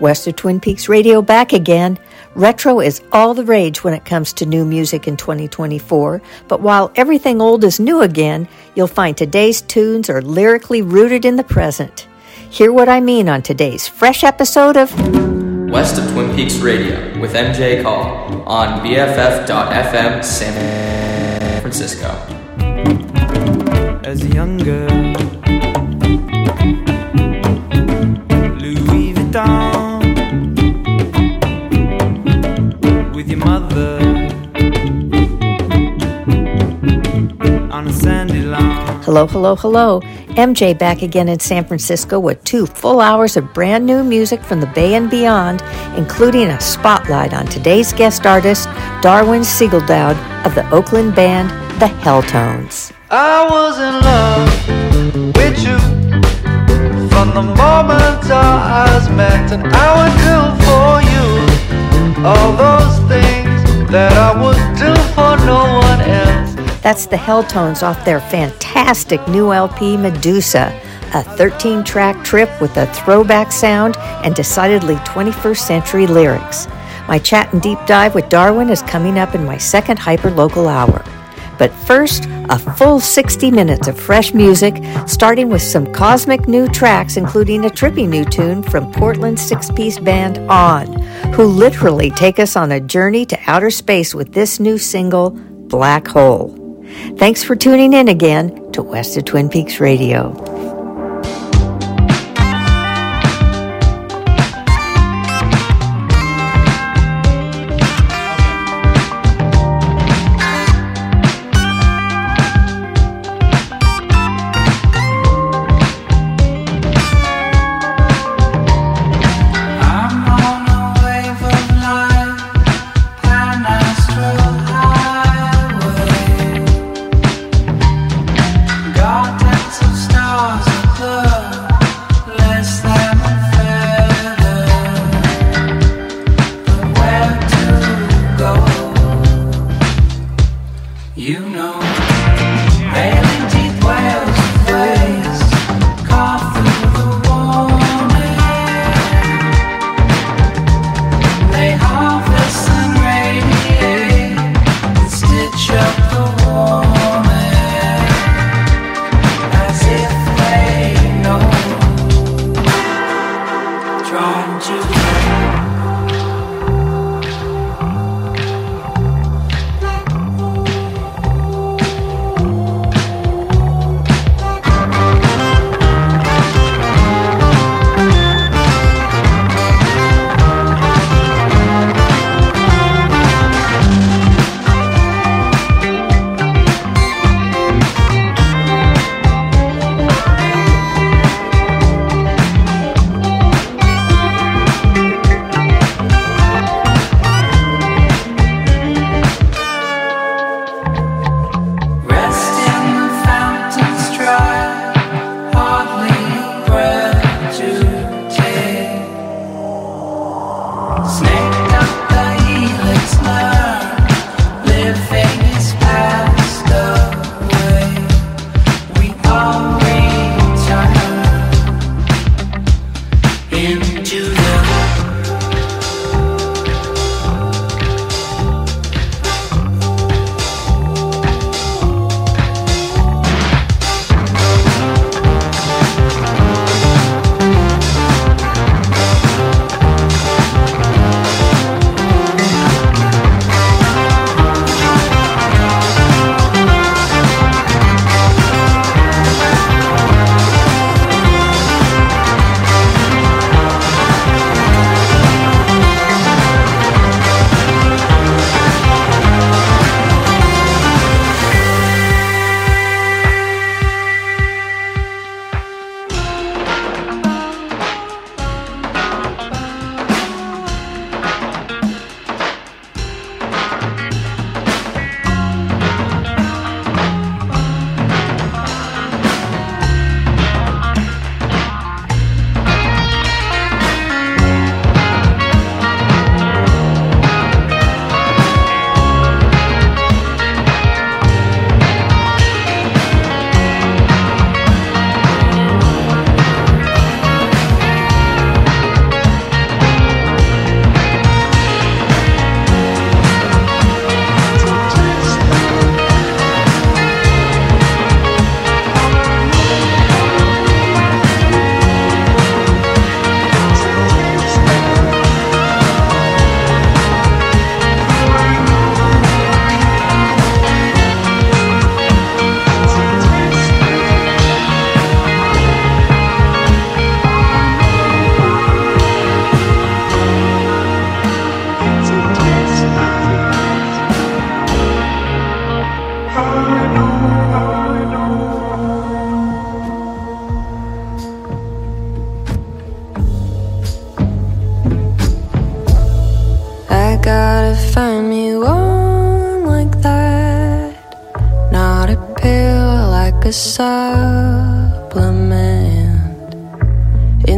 West of Twin Peaks Radio back again. Retro is all the rage when it comes to new music in 2024, but while everything old is new again, you'll find today's tunes are lyrically rooted in the present. Hear what I mean on today's fresh episode of West of Twin Peaks Radio with MJ Call on BFF.FM San Francisco. As a young girl, Louis Vuitton, with your mother on a sandy lawn. Hello. MJ back again in San Francisco with 2 full hours of brand new music from the Bay and beyond, including a spotlight on today's guest artist, Darwin Siegaldoud of the Oakland band, The Helltones. I was in love with you from the moment our eyes met, and I would do for you all those things that I would do for no one else. That's the Helltones off their fantastic new LP, Medusa, a 13-track trip with a throwback sound and decidedly 21st century lyrics. My chat and deep dive with Darwin is coming up in my second hyperlocal hour. But first, a full 60 minutes of fresh music, starting with some cosmic new tracks, including a trippy new tune from Portland's six-piece band On, who literally take us on a journey to outer space with this new single, Black Hole. Thanks for tuning in again to West of Twin Peaks Radio. No.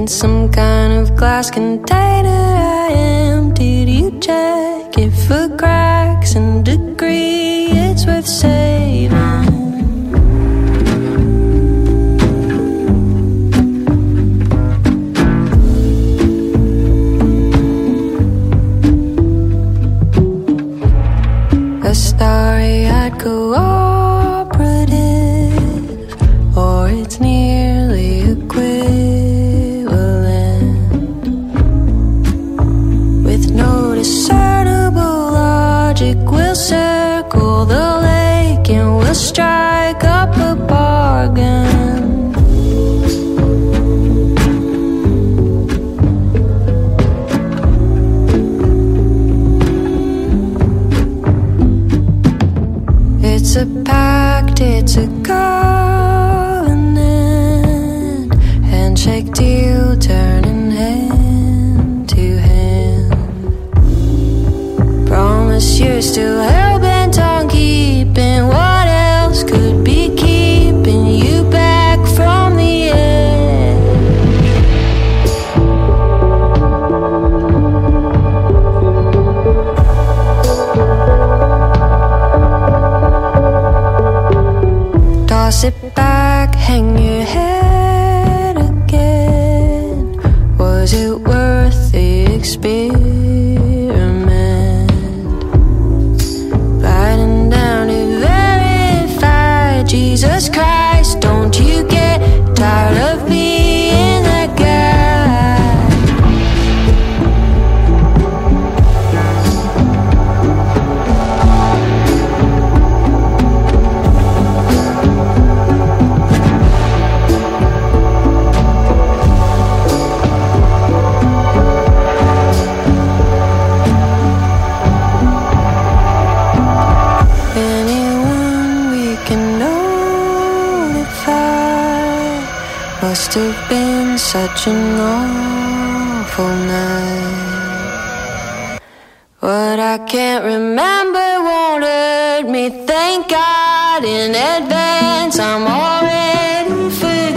in some kind of glass container. I emptied. You check it for cracks and debris. It's worth saving. A story I'd go on. Strike up a bargain. It's a pact, it's a covenant, handshake deal, turning hand to hand. Promise you're still hell bent on keeping what could be keeping you back from the edge. Toss it back, hang your head again. Was it worth the experiment? Gliding down to the Jesus Christ, don't you get tired of being that guy? Anyone we can know must have been such an awful night. What I can't remember won't hurt me. Thank God in advance, I'm already forgetting.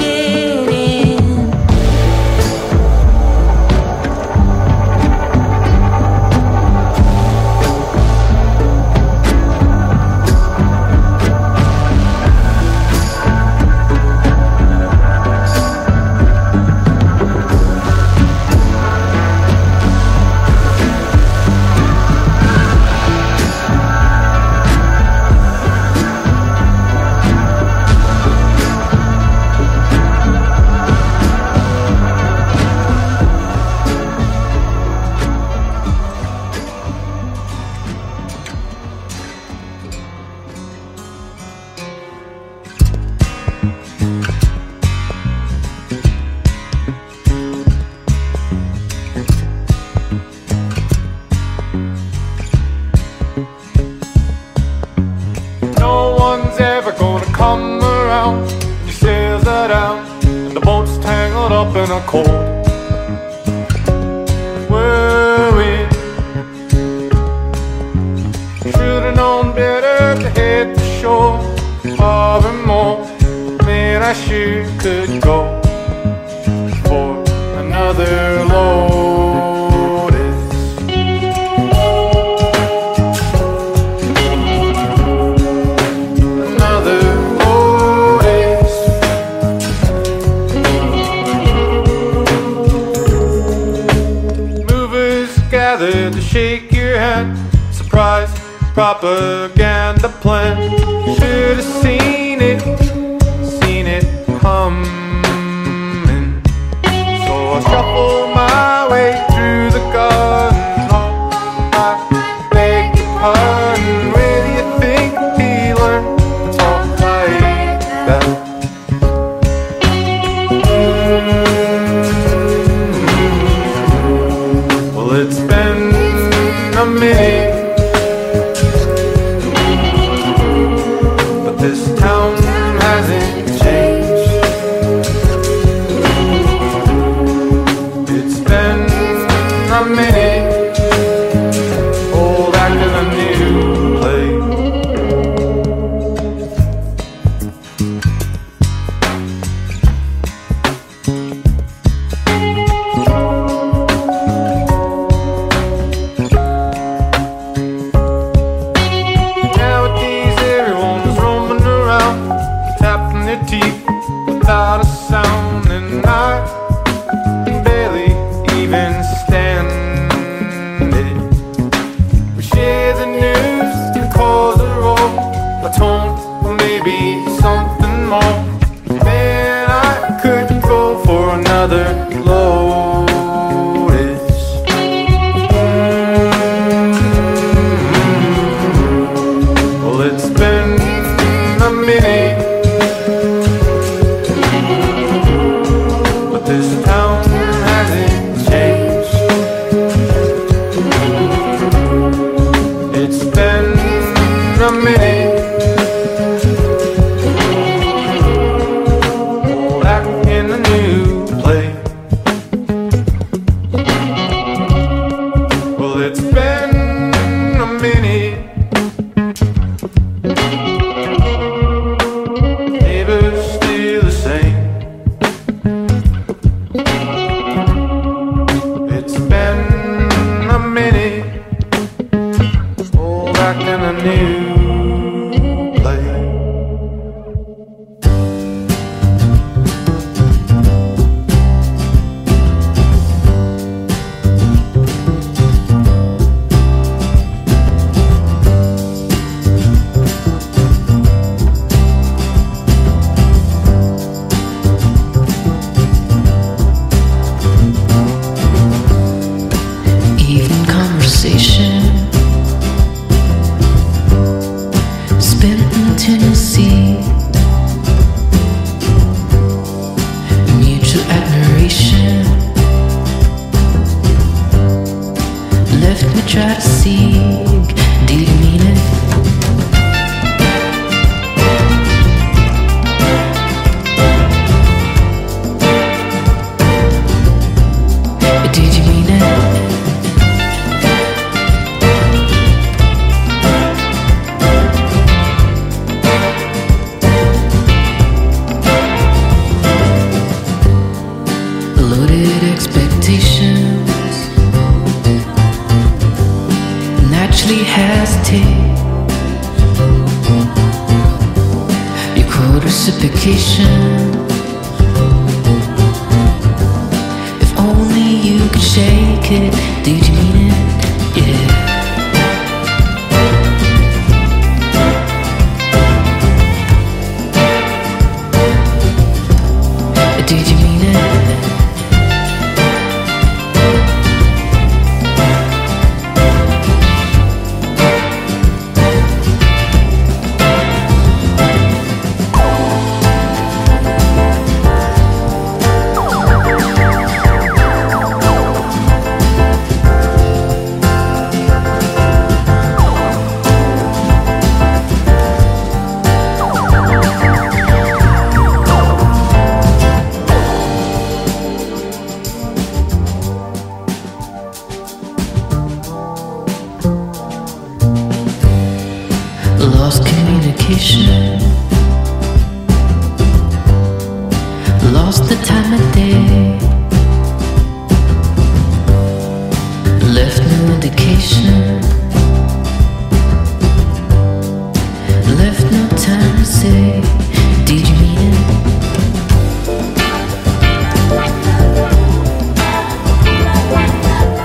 Cold. Worry. Should've known better to hit the shore. Far and more, man, I sure could go for another lotus. Another. Surprise propaganda plan. Should have seen it coming. So I shuffled my way through the garden. Oh, I beg your pardon. Where do you think he learned? It's all like that. Well, it's been a minute. another lotus. Well, it's been a minute, but this town hasn't changed. It's been a minute.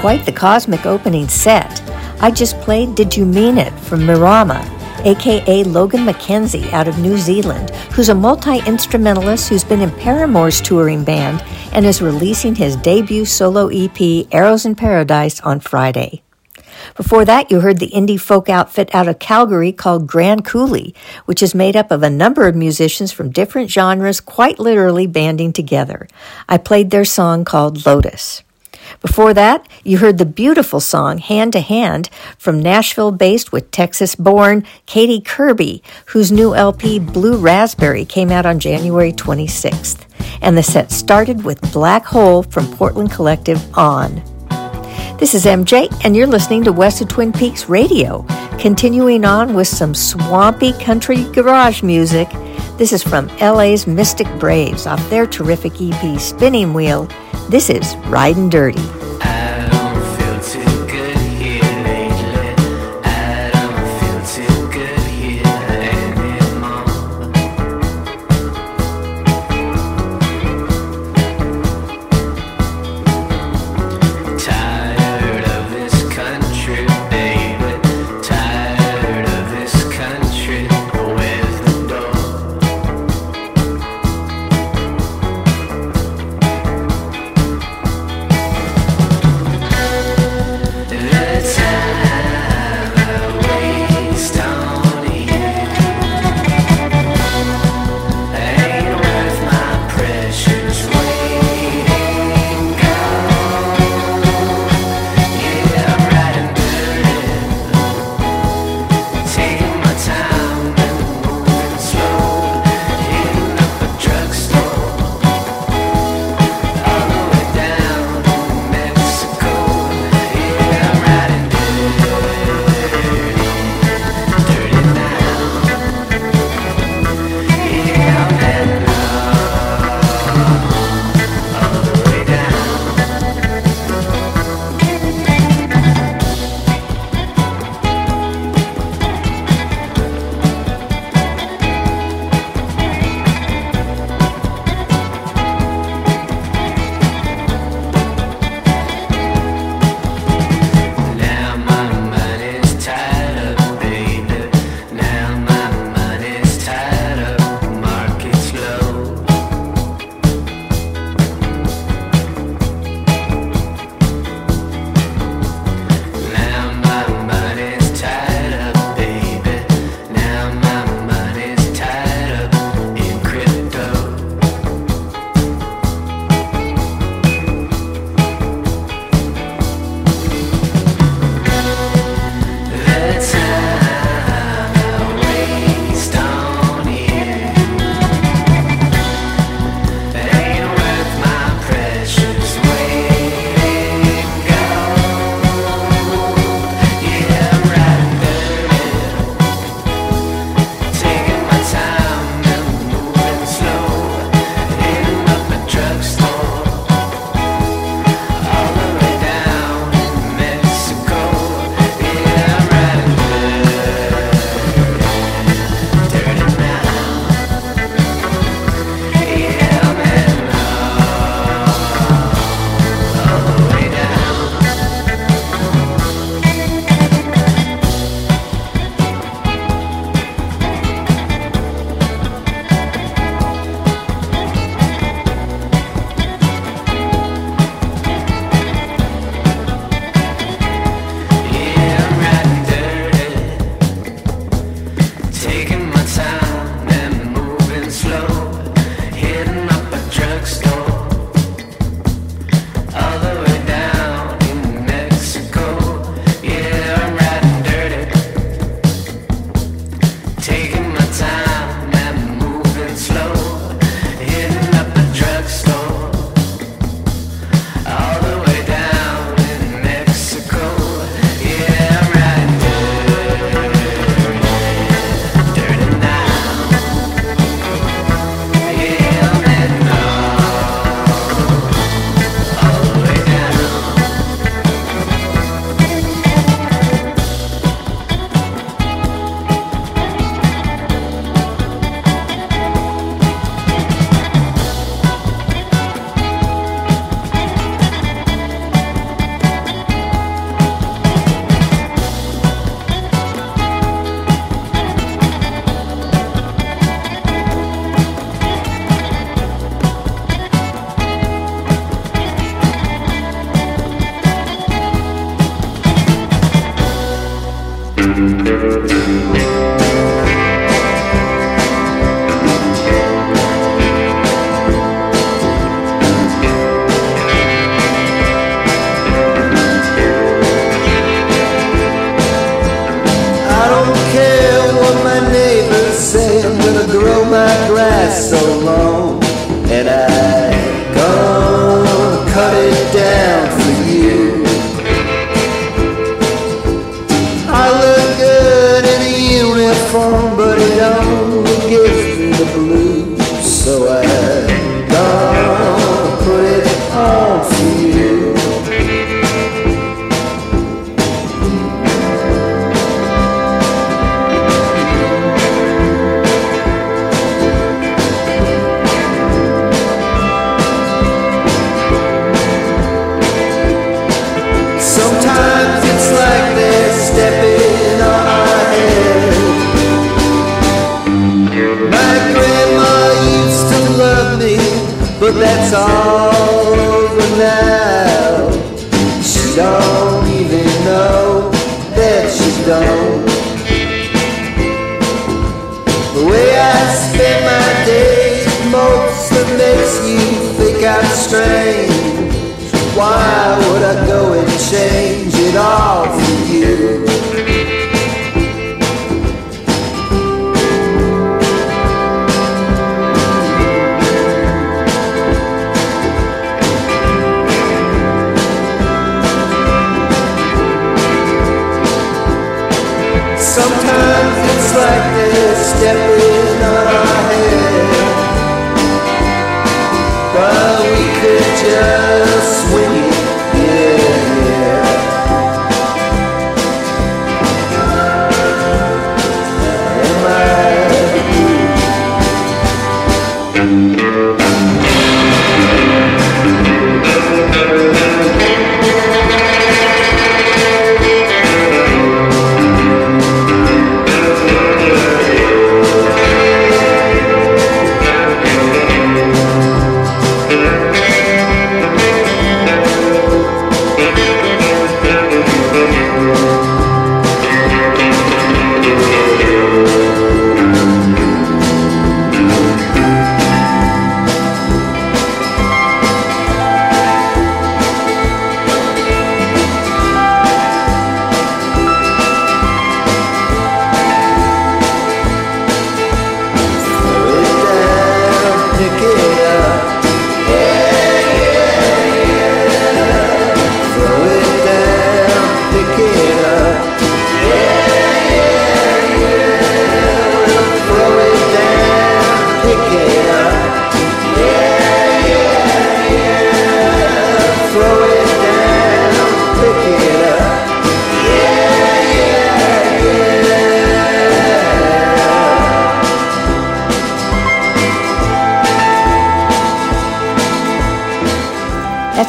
Quite the cosmic opening set. I just played Did You Mean It from Mirama, aka Logan McKenzie out of New Zealand, who's a multi-instrumentalist who's been in Paramore's touring band and is releasing his debut solo EP, Arrows in Paradise, on Friday. Before that, you heard the indie folk outfit out of Calgary called Grand Coulee, which is made up of a number of musicians from different genres quite literally banding together. I played their song called Lotus. Before that, you heard the beautiful song Hand to Hand from Nashville-based with Texas-born Katie Kirby, whose new LP Blue Raspberry came out on January 26th. And the set started with Black Hole from Portland collective On. This is MJ, and you're listening to West of Twin Peaks Radio, continuing on with some swampy country garage music. This is from LA's Mystic Braves off their terrific EP, Spinning Wheel. This is Ridin' Dirty. I'd go and change it all for you. Sometimes it's like they're stepping on our head, but we could just swing it, yeah. Am I blue?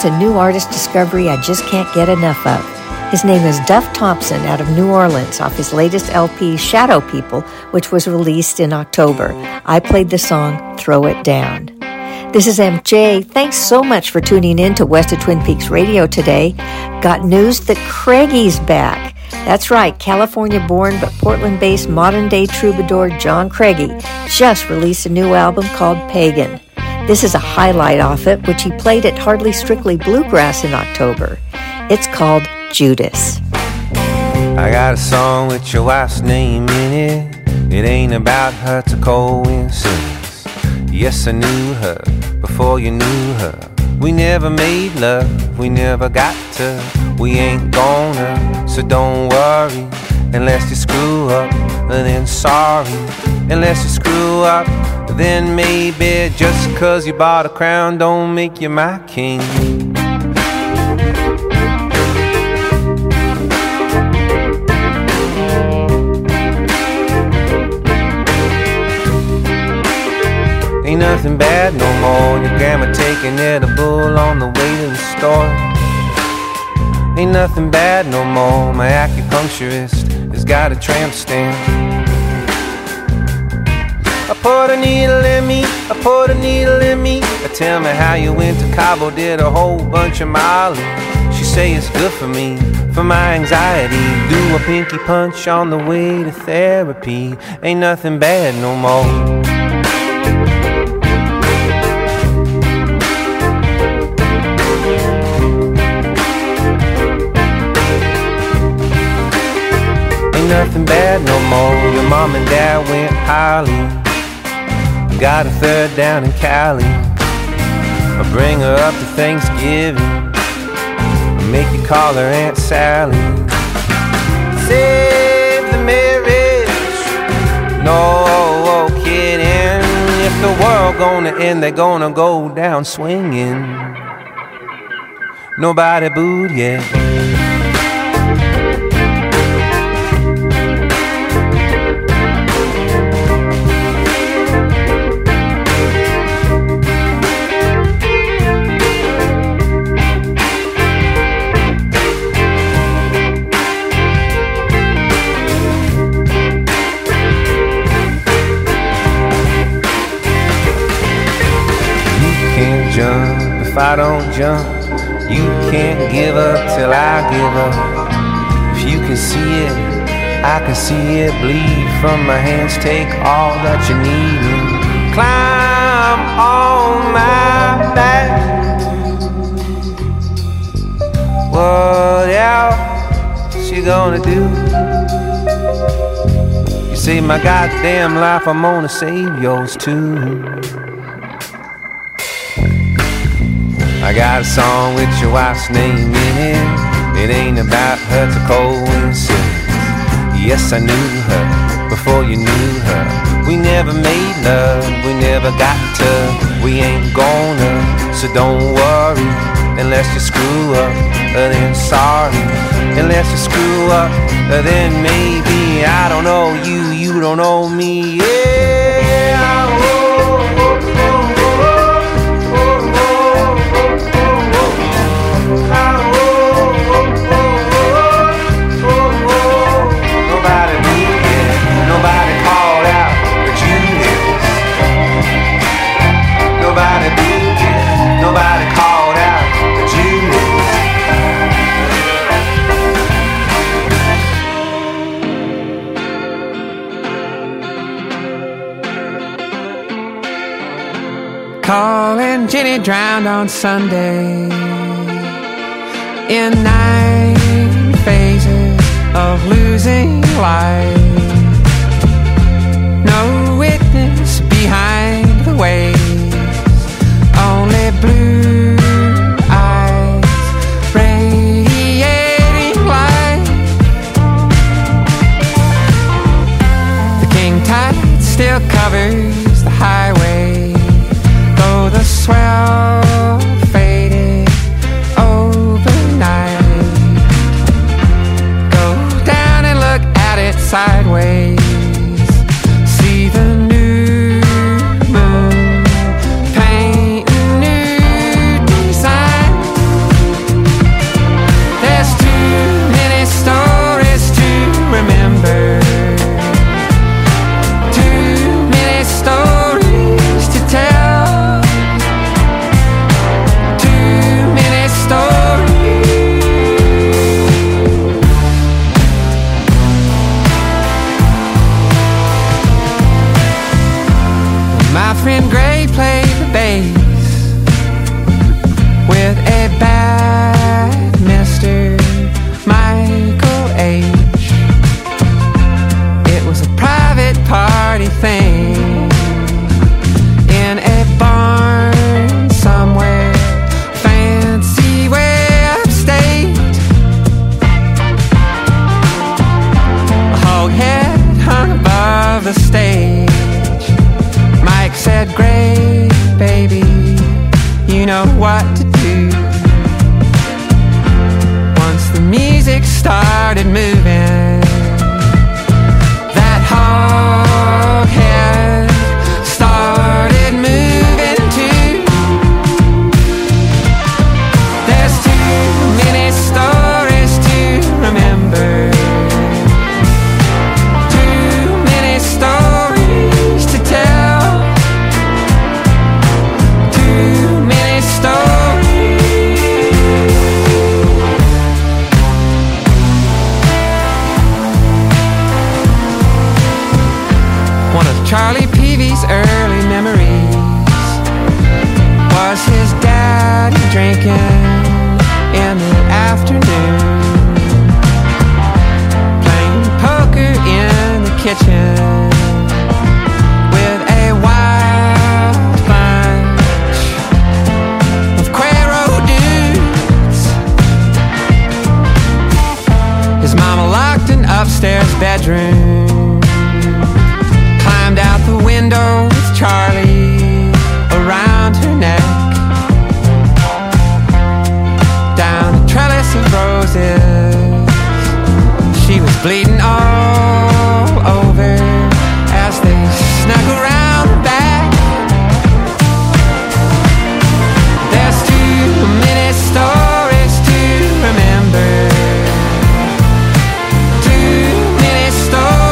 A new artist discovery I just can't get enough of. His name is Duff Thompson out of New Orleans off his latest LP, Shadow People, which was released in October. I played the song, Throw It Down. This is MJ. Thanks so much for tuning in to West of Twin Peaks Radio today. Got news that Craigie's back. That's right, California-born but Portland-based modern-day troubadour John Craigie just released a new album called Pagan. This is a highlight off it, which he played at Hardly Strictly Bluegrass in October. It's called Judas. I got a song with your wife's name in it. It ain't about her, it's a coincidence. Yes, I knew her before you knew her. We never made love, we never got to. We ain't gonna, so don't worry. Unless you screw up, then sorry. Unless you screw up, then maybe. Just cause you bought a crown don't make you my king. Ain't nothing bad no more. Your grandma taking edible on the way to the store. Ain't nothing bad no more. My acupuncturist has got a tramp stamp. I put a needle in me, I put a needle in me. I tell me how you went to Cabo, did a whole bunch of miles. She say it's good for me, for my anxiety. Do a pinky punch on the way to therapy. Ain't nothing bad no more. Ain't nothing bad no more. Your mom and dad went highly. Got a third down in Cali. I bring her up to Thanksgiving. I make you call her Aunt Sally. Save the marriage. No kidding. If the world gonna end, they're gonna go down swinging. Nobody booed yet. Jump if I don't jump. You can't give up till I give up. If you can see it, I can see it bleed from my hands. Take all that you need and climb on my back. Whoa, gonna do? You see, my goddamn life, I'm gonna save yours too. I got a song with your wife's name in it. It ain't about her, it's a coincidence. Yes, I knew her before you knew her. We never made love, we never got to. We ain't gonna, so don't worry. Unless you screw up, then sorry. Unless you screw up, then maybe I don't know you, you don't know me. Yeah, nobody did it, nobody called out, but you did it. Nobody did it, nobody called out. Calling Jenny drowned on Sunday in 9 phases of losing life. No witness behind the waves, only blue eyes radiating light. The king tide still covers the highway. The swell faded overnight. Go down and look at it sideways. See the new moon paint a new design. There's too many stories to remember, too many stories to tell. Friend Gray played the bass with a bad Mr. Michael H. It was a private party thing in a barn somewhere, fancy way upstate. A hog head hung above the stage. Said, "Great baby, you know what to do." Once the music started moving, that hog head started moving too. There's too many stories to remember. Charlie Peavy's early memories was his daddy drinking in the afternoon, playing poker in the kitchen with a wild bunch of Quero Dudes. His mama locked an upstairs bedroom, out the window with Charlie around her neck. Down the trellis of roses, she was bleeding all over as they snuck around the back. There's too many stories to remember, too many stories.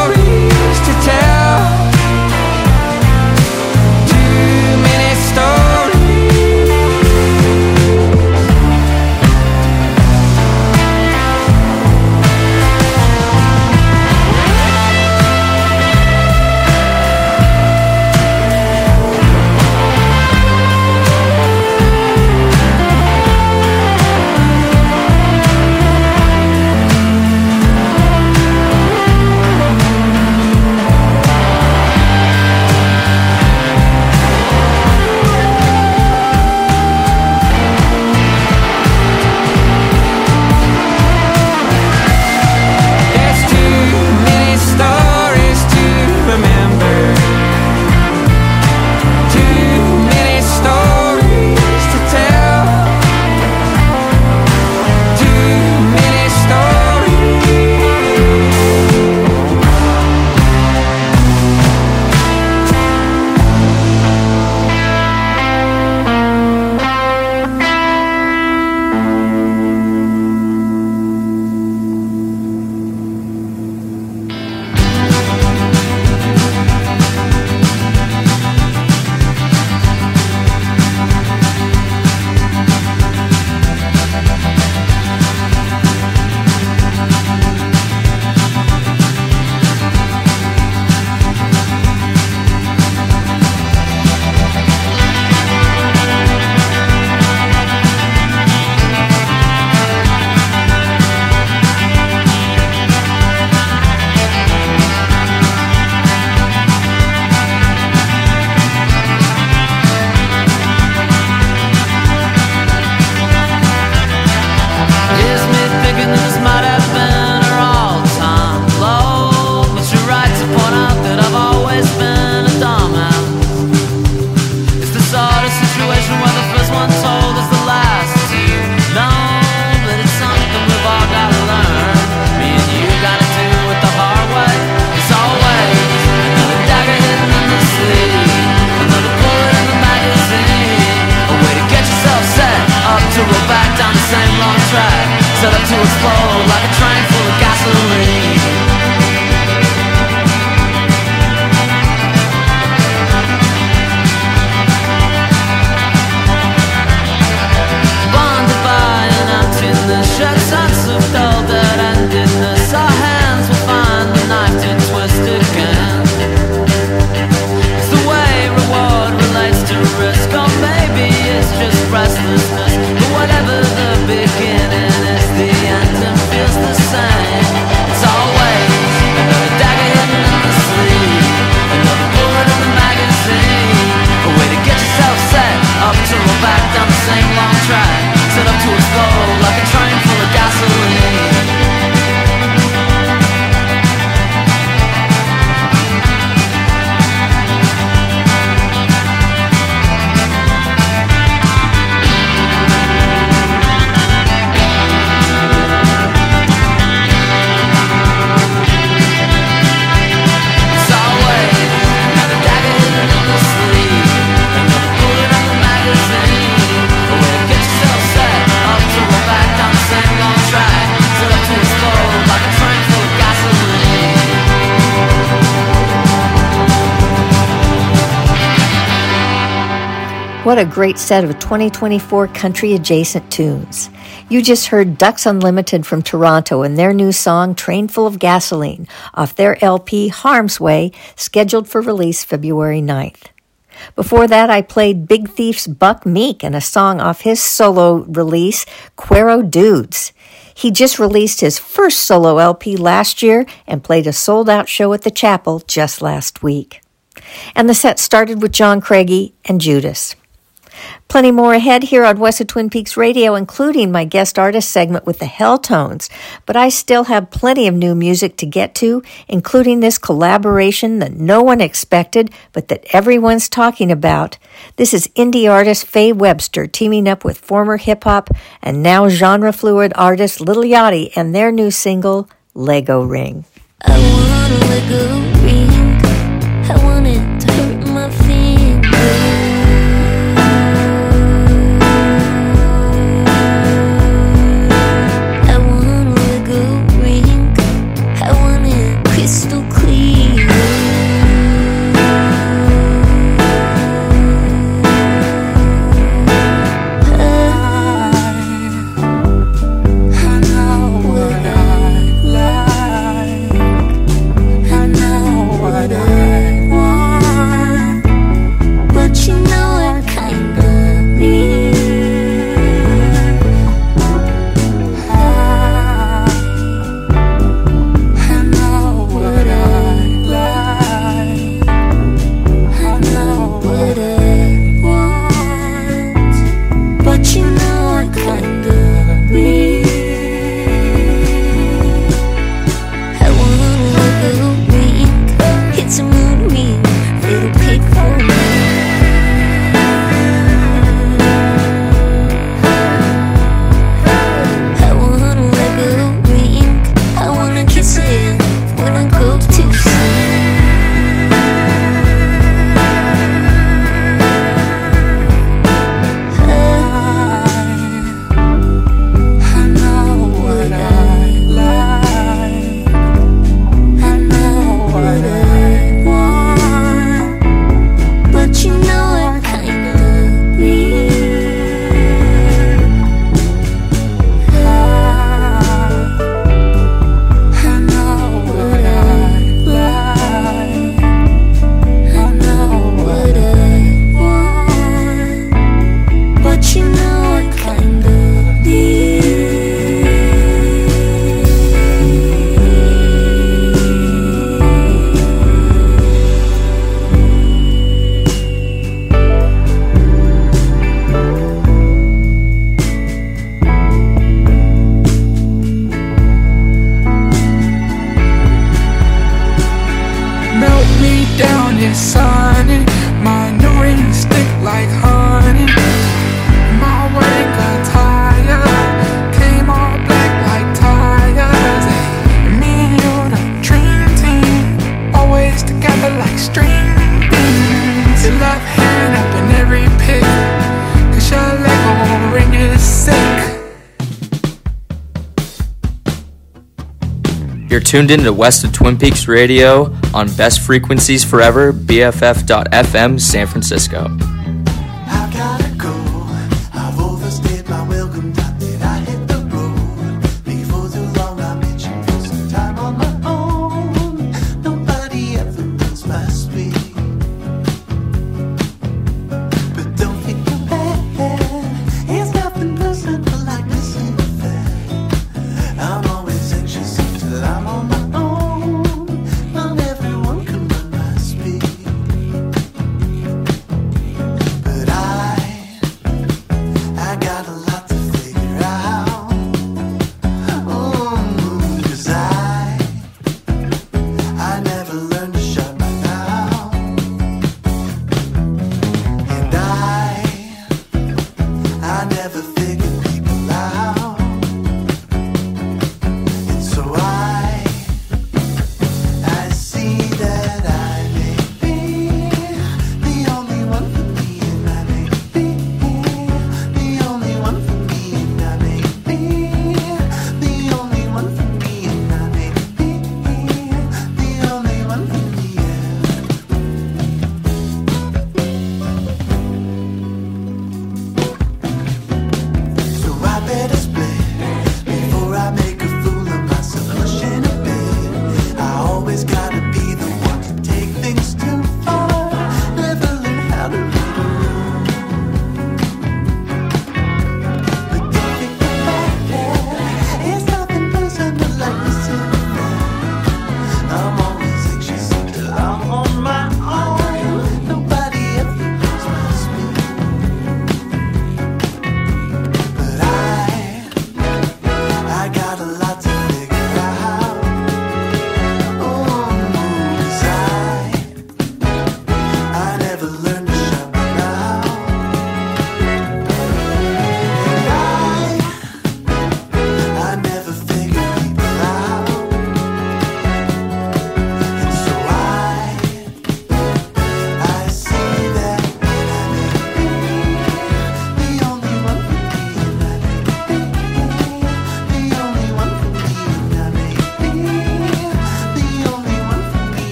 down the same long track, set up to explode like a train full of gasoline. Bonded by an emptiness, shed sets of dull dead endedness. Our hands will find the knife to twist again. It's the way reward relates to risk, or maybe it's just restlessness. Whatever the beginning is, the end and feels the same. It's always another dagger hidden in the sleeve, another bullet in the magazine, a way to get yourself set up to roll back down the same long track, set up to explode like a train full of gasoline. What a great set of 2024 country-adjacent tunes. You just heard Ducks Unlimited from Toronto and their new song, Train Full of Gasoline, off their LP, Harm's Way, scheduled for release February 9th. Before that, I played Big Thief's Buck Meek and a song off his solo release, Quero Dudes. He just released his first solo LP last year and played a sold-out show at the Chapel just last week. And the set started with John Craigie and Judas. Plenty more ahead here on West of Twin Peaks Radio, including my guest artist segment with the Helltones. But I still have plenty of new music to get to, including this collaboration that no one expected, but that everyone's talking about. This is indie artist Faye Webster teaming up with former hip-hop and now genre-fluid artist Little Yachty and their new single, Lego Ring. I want a Lego ring. I want it to hurt my fingers. Hand up in every pick, 'cause your Lego ring is sick. You're tuned in to West of Twin Peaks Radio on Best Frequencies Forever, BFF.FM, San Francisco. I gotta go. I've overstayed my welcome.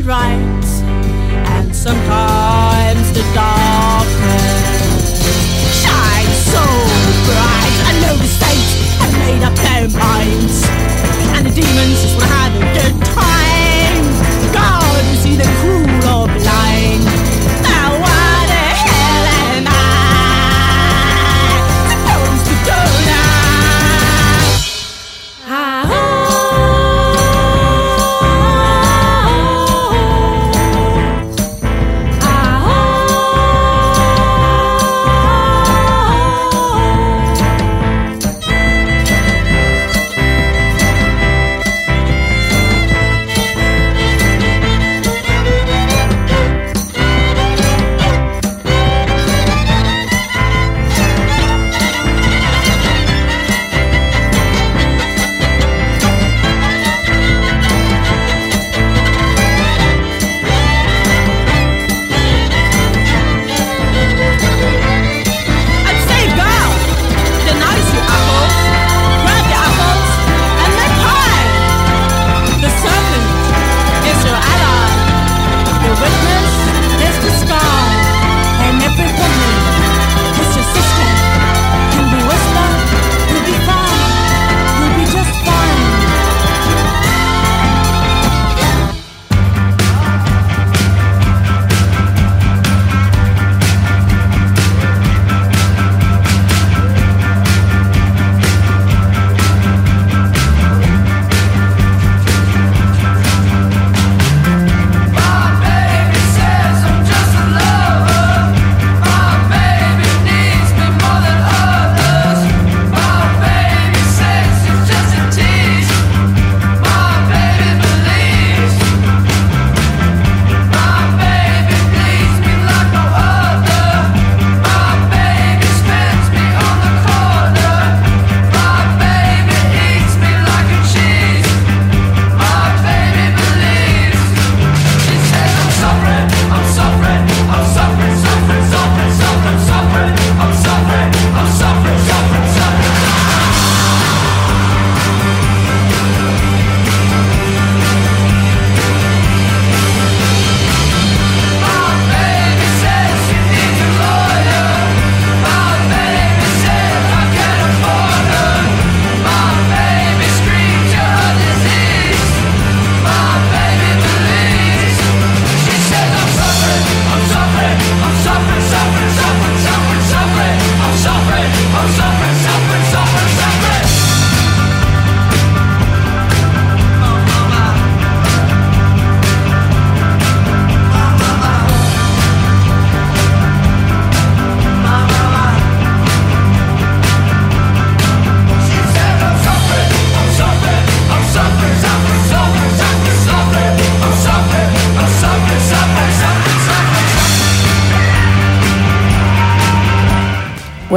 and rights, and sometimes the darkness shines so bright. I know the saints have made up their minds, and the demons just wanna have a good time. God is either cruel or blind. Now why the hell am I supposed to go now?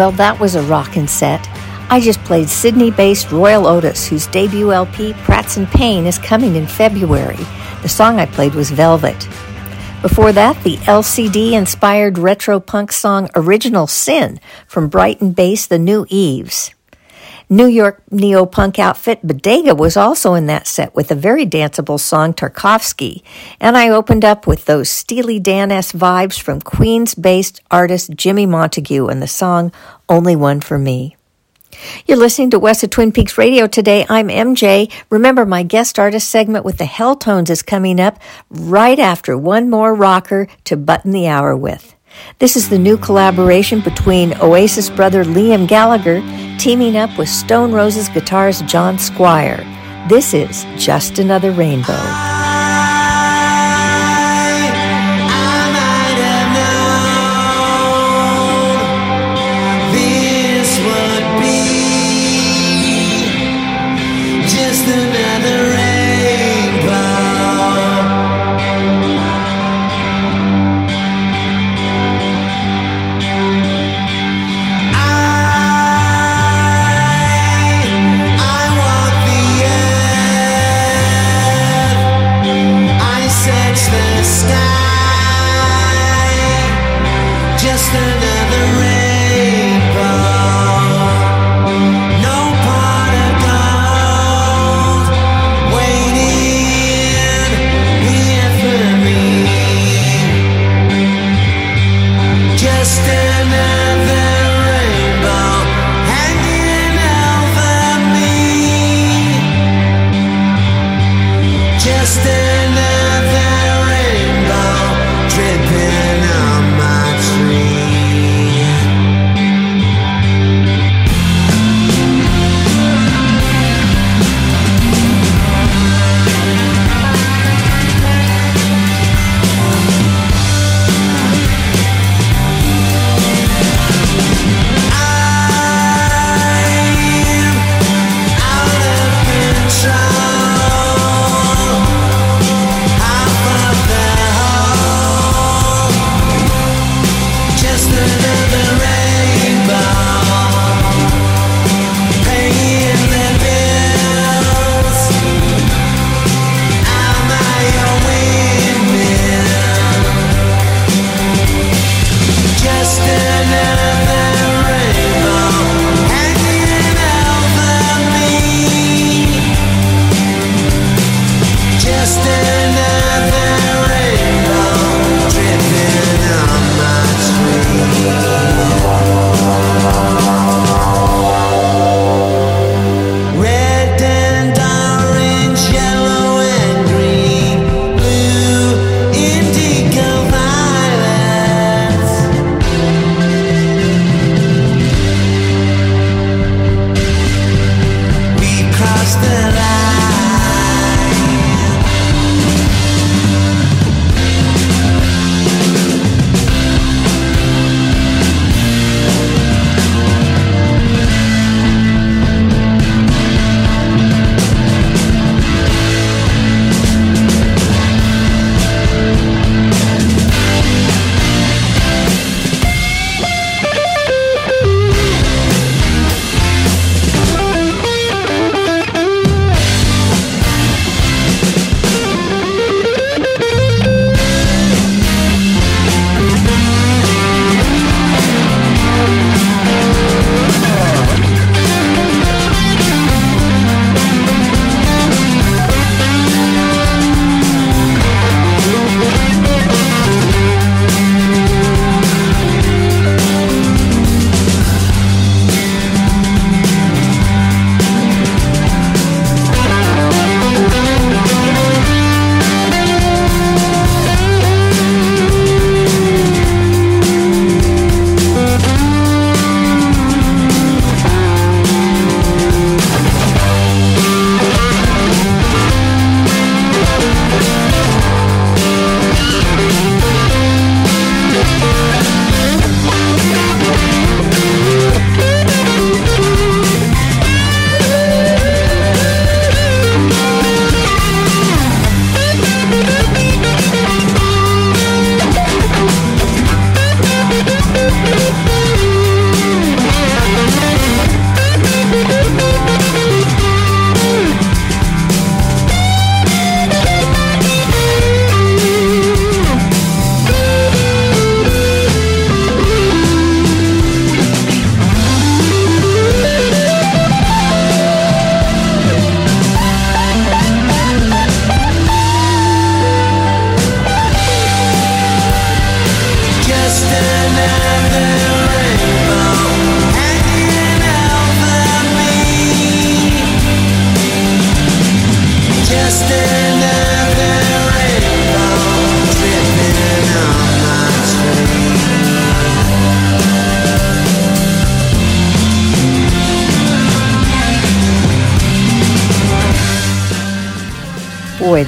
Well, that was a rockin' set. I just played Sydney-based Royal Otis, whose debut LP, Prats and Pain, is coming in February. The song I played was Velvet. Before that, the LCD-inspired retro-punk song Original Sin from Brighton-based The New Eves. New York neo-punk outfit Bodega was also in that set with a very danceable song, Tarkovsky, and I opened up with those Steely Dan-esque vibes from Queens-based artist Jimmy Montague and the song Only One For Me. You're listening to West of Twin Peaks Radio today. I'm MJ. Remember, my guest artist segment with the Helltones is coming up right after one more rocker to button the hour with. This is the new collaboration between Oasis brother Liam Gallagher teaming up with Stone Roses guitarist John Squire. This is Just Another Rainbow.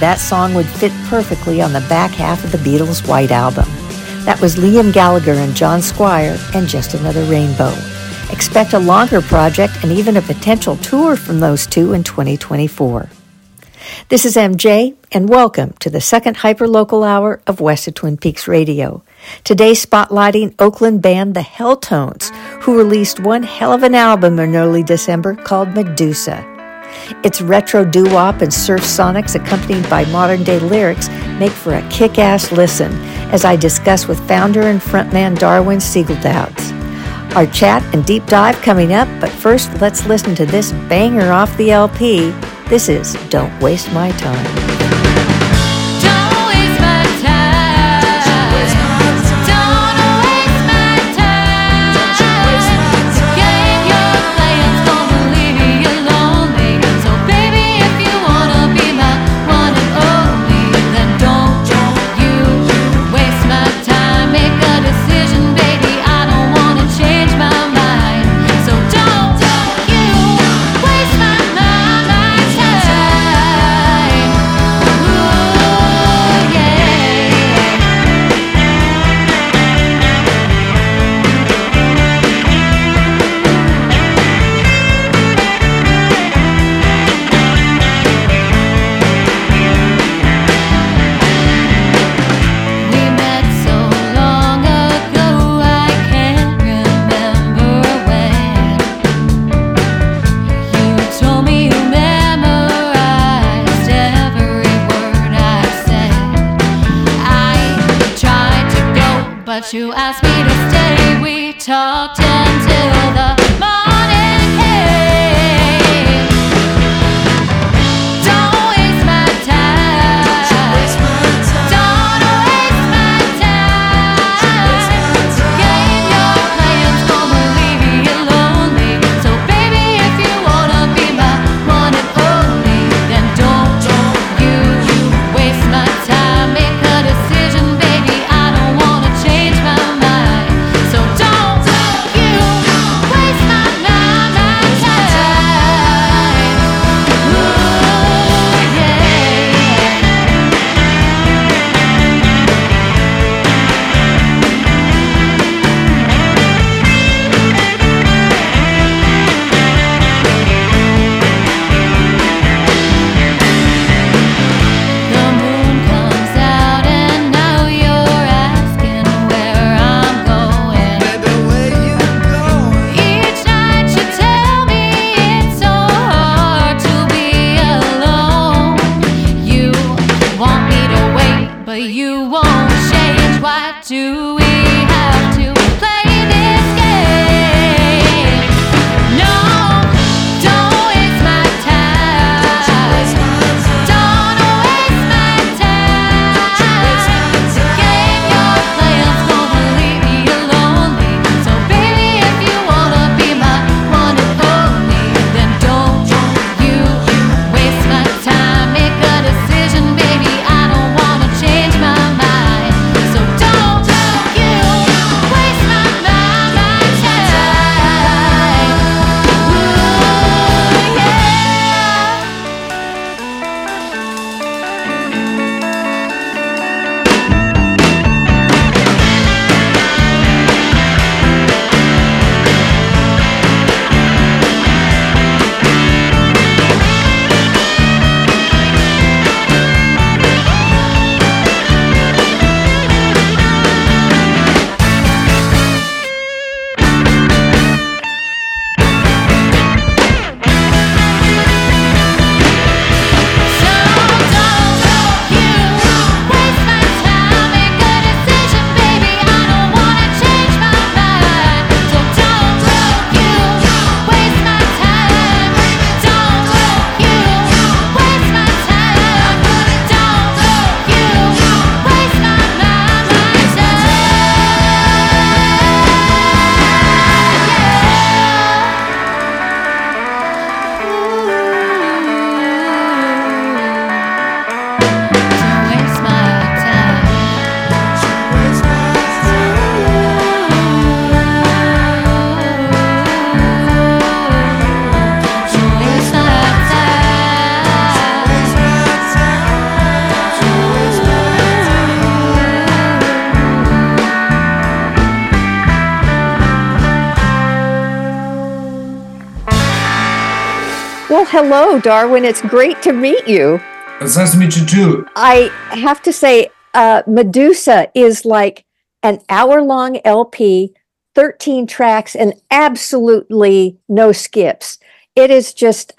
That song would fit perfectly on the back half of the Beatles' White Album. That was Liam Gallagher and John Squire and Just Another Rainbow. Expect a longer project and even a potential tour from those two in 2024. This is MJ, and welcome to the second hyperlocal hour of West of Twin Peaks Radio. Today spotlighting Oakland band The Helltones, who released one hell of an album in early December called Medusa. Its retro doo-wop and surf sonics accompanied by modern-day lyrics make for a kick-ass listen, as I discuss with founder and frontman Darwin Siegaldoud. Our chat and deep dive coming up, but first let's listen to this banger off the LP. This is Don't Waste My Time. You asked me to stay, we talked until the morning came. Don't waste my time. you won't change. Why do we have to play this game? No, don't waste my time. Don't waste my time. The game you're playing gonna leave me lonely. So baby, if you wanna be my one and only, then don't you waste my time. Make a decision, baby. Hello, Darwin. It's great to meet you. It's nice to meet you, too. I have to say, Medusa is like an hour-long LP, 13 tracks, and absolutely no skips. It is just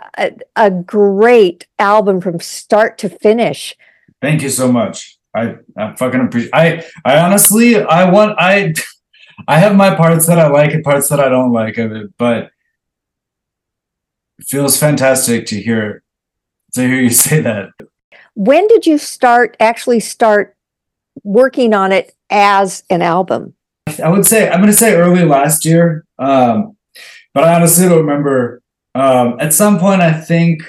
a great album from start to finish. Thank you so much. I fucking appreciate it. I have my parts that I like and parts that I don't like of it, but it feels fantastic to hear you say that. When did you start working on it as an album? I would say, I'm going to say early last year, but I honestly don't remember. At some point, I think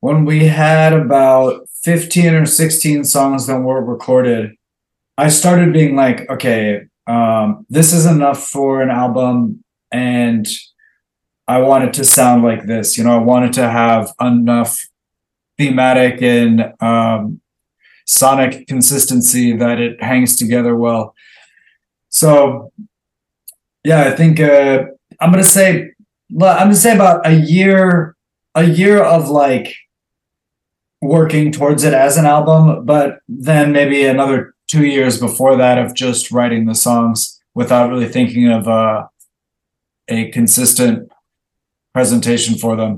when we had about 15 or 16 songs that were recorded, I started being like, okay, this is enough for an album, and I wanted to sound like this, I wanted to have enough thematic and sonic consistency that it hangs together well. So, yeah, I think I'm gonna say about a year of like working towards it as an album, but then maybe another 2 years before that of just writing the songs without really thinking of a consistent presentation for them.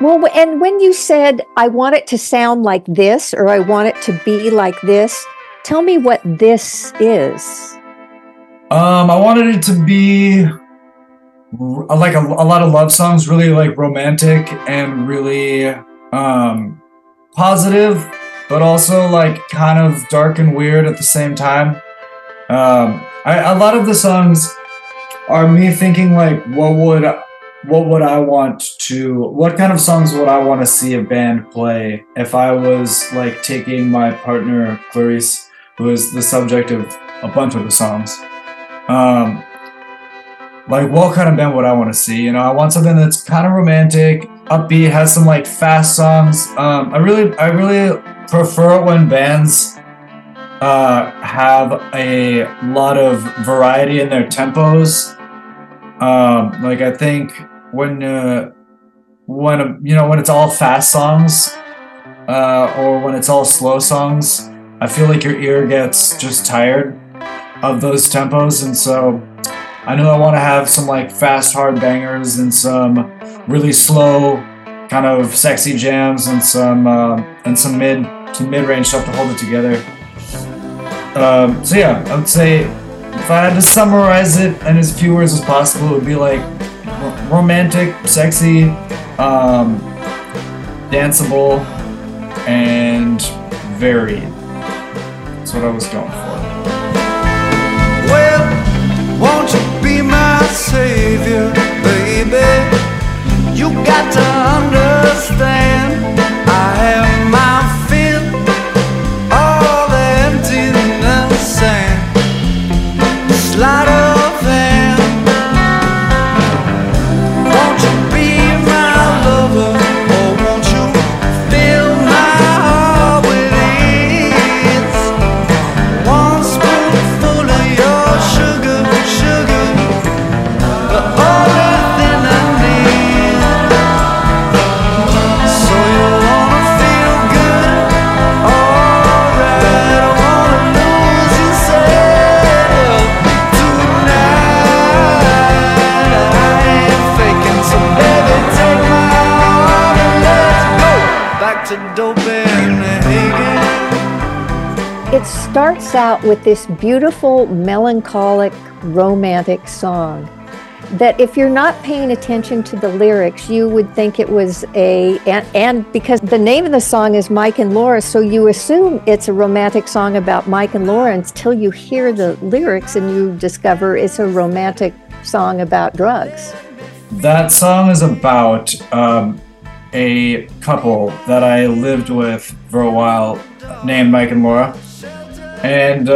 Well, and when you said, I want it to sound like this, or I want it to be like this, tell me what this is. I wanted it to be like a lot of love songs, really like romantic and really positive, but also like kind of dark and weird at the same time. A lot of the songs are me thinking like, what kind of songs would I want to see a band play if I was like taking my partner Clarice, who is the subject of a bunch of the songs, like what kind of band would I want to see? I want something that's kind of romantic, upbeat, has some like fast songs. I really prefer it when bands have a lot of variety in their tempos. Like I think when it's all fast songs, or when it's all slow songs, I feel like your ear gets just tired of those tempos. And so I know I want to have some like fast, hard bangers and some really slow kind of sexy jams and some mid range stuff to hold it together. So yeah, I would say if I had to summarize it in as few words as possible, it would be like romantic, sexy, danceable, and varied. That's what I was going for. Well, won't you be my savior, baby? You got to understand I have my feet all empty in the sand. Slide of hand. Won't you be my lover, or won't you fill my heart with it? One spoonful of your sugar, sugar, the only thing I need. So you wanna feel good, alright, I wanna lose yourself tonight. I ain't faking, so baby take my arm and let's go back to Dopey and Hagen. It starts out with this beautiful, melancholic, romantic song that if you're not paying attention to the lyrics, you would think it was a, and because the name of the song is Mike and Laura, so you assume it's a romantic song about Mike and Laura until you hear the lyrics and you discover it's a romantic song about drugs. That song is about a couple that I lived with for a while named Mike and Laura. And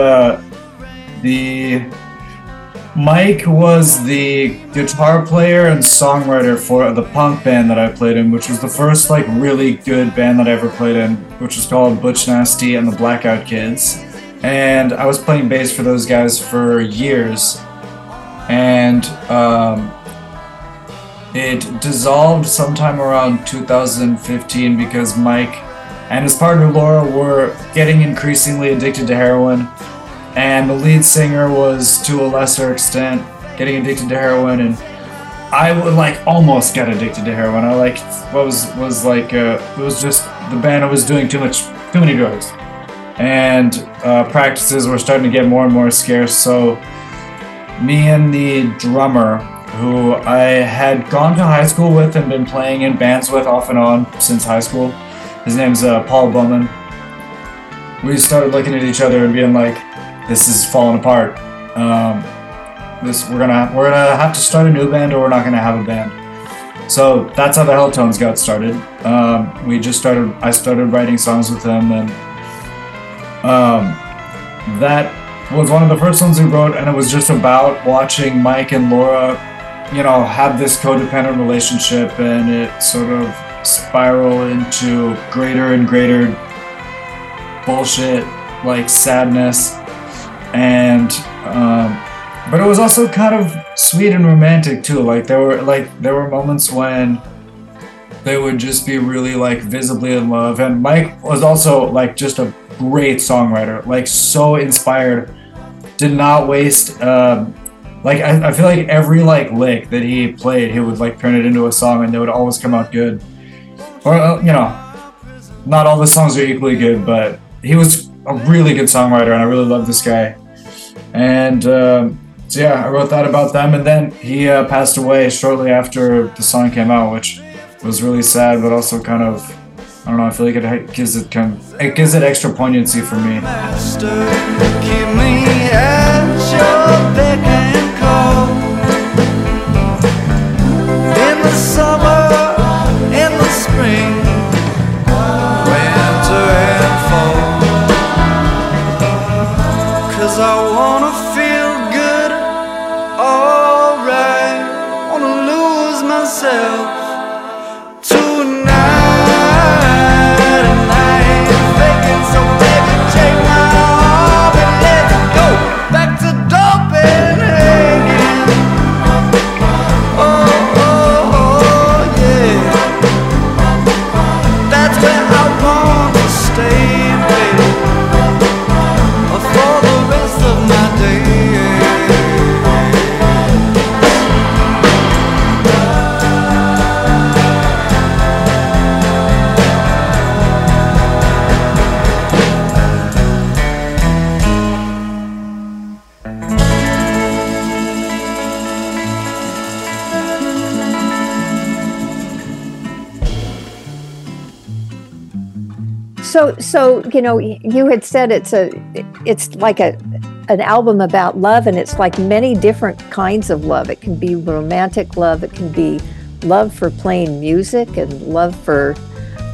Mike was the guitar player and songwriter for the punk band that I played in, which was the first like really good band that I ever played in, which was called Butch Nasty and the Blackout Kids. And I was playing bass for those guys for years. And it dissolved sometime around 2015 because Mike and his partner Laura were getting increasingly addicted to heroin. And the lead singer was, to a lesser extent, getting addicted to heroin, and I would like almost got addicted to heroin. I like what was like it was just the band was doing too many drugs, and practices were starting to get more and more scarce. So me and the drummer, who I had gone to high school with and been playing in bands with off and on since high school, his name's Paul Bowman. We started looking at each other and being like, this is falling apart. We're gonna have to start a new band, or we're not gonna have a band. So that's how the Helltones got started. I started writing songs with them, and that was one of the first ones we wrote, and it was just about watching Mike and Laura, you know, have this codependent relationship, and it sort of spiral into greater and greater bullshit, like sadness. And but it was also kind of sweet and romantic too. Like there were moments when they would just be really like visibly in love. And Mike was also like just a great songwriter, like so inspired, did not waste. I feel like every like lick that he played, he would like turn it into a song, and they would always come out good. Or you know, not all the songs are equally good, but he was a really good songwriter, and I really love this guy. And so yeah, I wrote that about them, and then he passed away shortly after the song came out, which was really sad, but also kind of, I don't know, I feel like it gives it extra poignancy for me. Master, give me at your beck and call. In the summer, in the spring, winter and fall. I wanna feel good, alright, wanna lose myself tonight, and I ain't faking, so baby take my arm and let's go back to Copenhagen. Oh, oh, oh, yeah, that's where I wanna stay. So you know, you had said it's like an album about love, and it's like many different kinds of love. It can be romantic love. It can be love for playing music and love for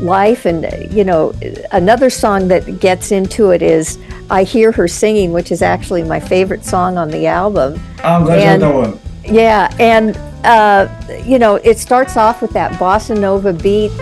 life. And, you know, another song that gets into it is I Hear Her Singing, which is actually my favorite song on the album. That's another one. Yeah. And, you know, it starts off with that bossa nova beat.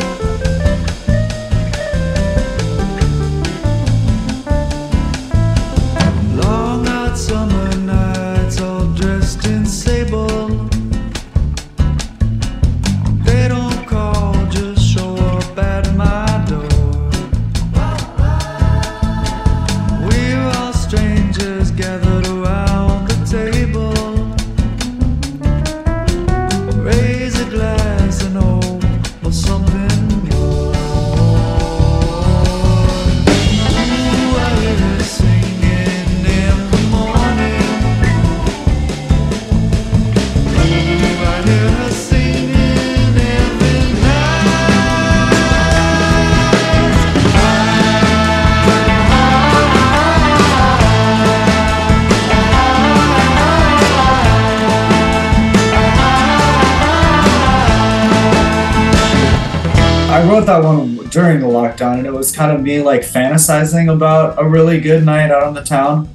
That one during the lockdown, and it was kind of me like fantasizing about a really good night out on the town.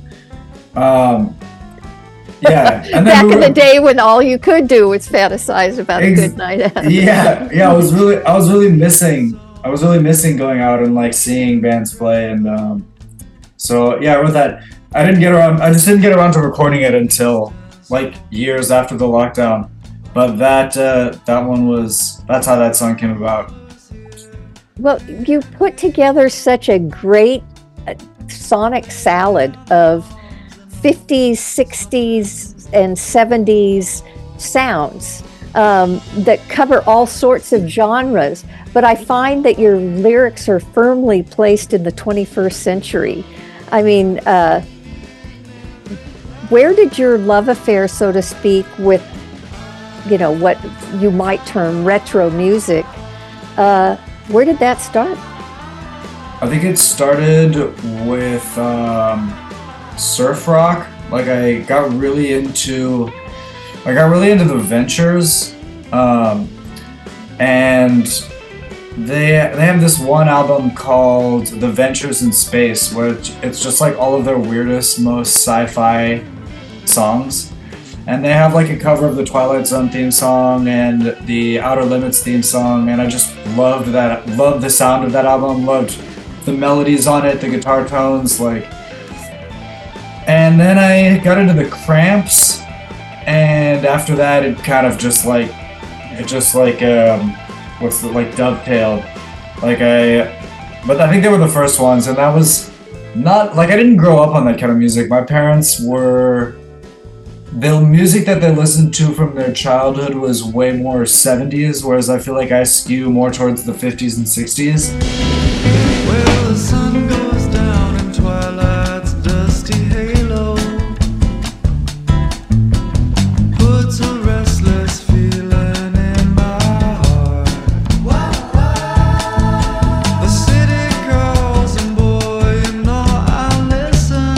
Yeah, and then back in the day when all you could do was fantasize about a good night out. Yeah, I was really missing going out and like seeing bands play, and so yeah, with that, I just didn't get around to recording it until like years after the lockdown. But that's how that song came about. Well, you put together such a great sonic salad of 50s, 60s, and 70s sounds that cover all sorts of genres. But I find that your lyrics are firmly placed in the 21st century. I mean, where did your love affair, so to speak, with, you know, what you might term retro music, where did that start? I think it started with surf rock. Like I got really into the Ventures, and they have this one album called The Ventures in Space, where it's just like all of their weirdest, most sci-fi songs. And they have like a cover of the Twilight Zone theme song and the Outer Limits theme song, and I just loved the sound of that album, loved the melodies on it, the guitar tones, like. And then I got into the Cramps, and after that it kind of just like, dovetailed. But I think they were the first ones, and that was not, like, I didn't grow up on that kind of music. My parents were... The music that they listened to from their childhood was way more 70s, whereas I feel like I skew more towards the 50s and 60s. Well, the sun goes down in twilight's dusty halo, puts a restless feeling in my heart. The city calls, and boy, you know I listen.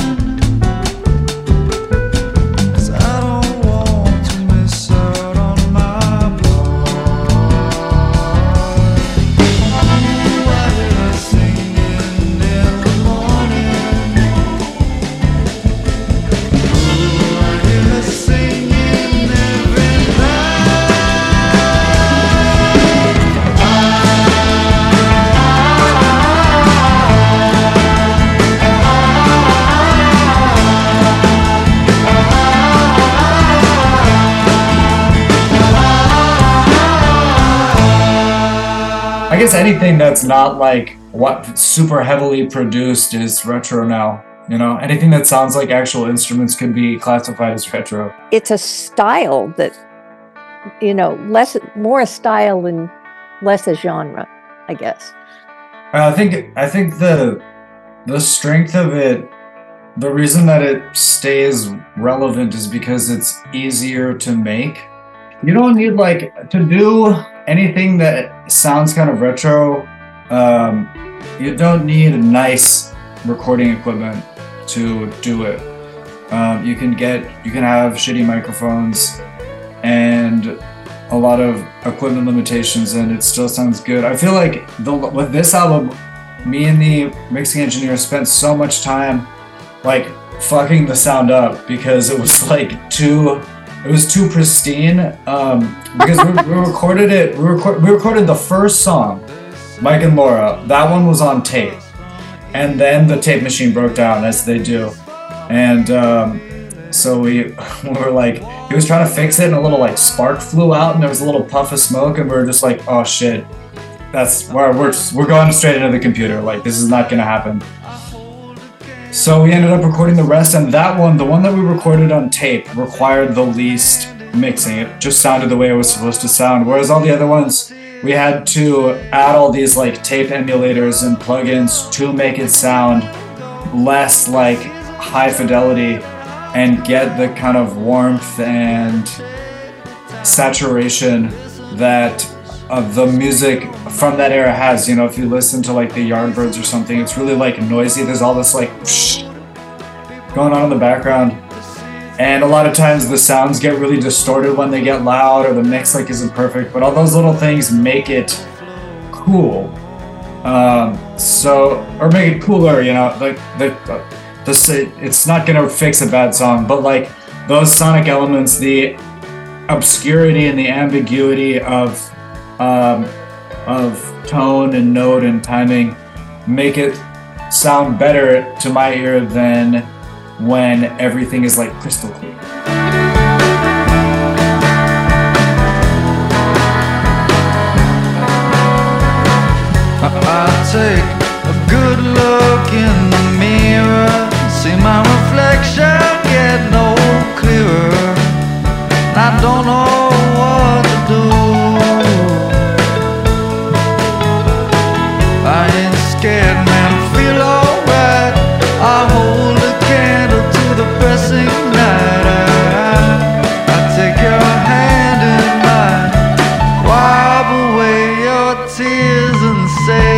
I guess anything that's not like what super heavily produced is retro now, you know? Anything that sounds like actual instruments could be classified as retro. It's a style that, you know, more a style and less a genre, I guess. I think the strength of it, the reason that it stays relevant is because it's easier to make. You don't need, like, to do anything that sounds kind of retro You don't need nice recording equipment to do it. You can have shitty microphones and a lot of equipment limitations, and it still sounds good. I feel like with this album, me and the mixing engineer spent so much time like fucking the sound up because it was like too pristine. Because we recorded the first song, Mike and Laura. That one was on tape, and then the tape machine broke down, as they do, and so we were like, he was trying to fix it, and a little like spark flew out, and there was a little puff of smoke, and we were just like, oh shit, that's where we're going straight into the computer. Like, this is not gonna happen. So we ended up recording the rest, and that one, the one that we recorded on tape, required the least mixing. It just sounded the way it was supposed to sound. Whereas all the other ones, we had to add all these like tape emulators and plugins to make it sound less like high fidelity and get the kind of warmth and saturation that the music from that era has. You know, if you listen to like the Yardbirds or something, it's really like noisy. There's all this like going on in the background. And a lot of times the sounds get really distorted when they get loud, or the mix like isn't perfect, but all those little things make it cool. Or make it cooler, you know, like it's not gonna fix a bad song, but like those sonic elements, the obscurity and the ambiguity of tone and note and timing, make it sound better to my ear than when everything is like crystal clear. I take a good look in the mirror. See my reflection get no clearer. I don't know what to do. I ain't scared, man, I feel alright. I hold a candle to the pressing night. I take your hand in mine, wipe away your tears and say,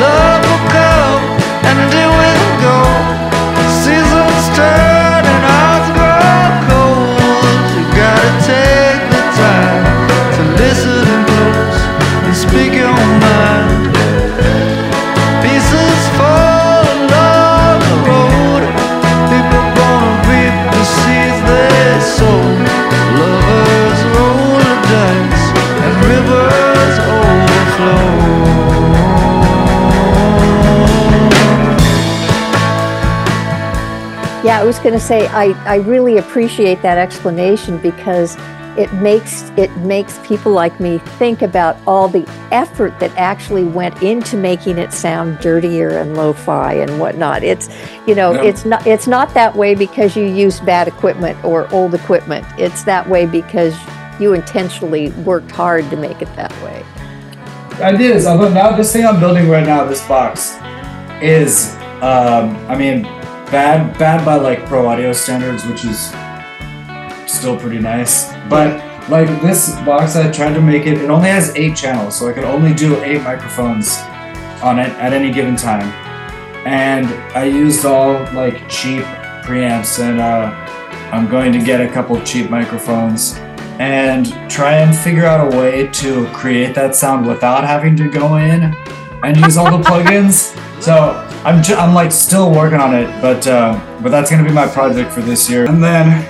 love will come and it will go. Seasons turn and hearts grow cold. You gotta take the time to listen close and speak your mind. Pieces fall along the road. People gonna reap the seeds they sow. Lovers roll the dice and rivers overflow. Yeah, I was going to say I really appreciate that explanation, because it makes people like me think about all the effort that actually went into making it sound dirtier and lo-fi and whatnot. It's, you know, no. It's not that way because you use bad equipment or old equipment. It's that way because you intentionally worked hard to make it that way. It is. Although now this thing I'm building right now, this box, is bad by like pro audio standards, which is still pretty nice. But like this box, I tried to make it only has 8 channels, so I could only do 8 microphones on it at any given time. And I used all like cheap preamps, and I'm going to get a couple cheap microphones and try and figure out a way to create that sound without having to go in and use all the plugins. So I'm like still working on it, but that's gonna be my project for this year. And then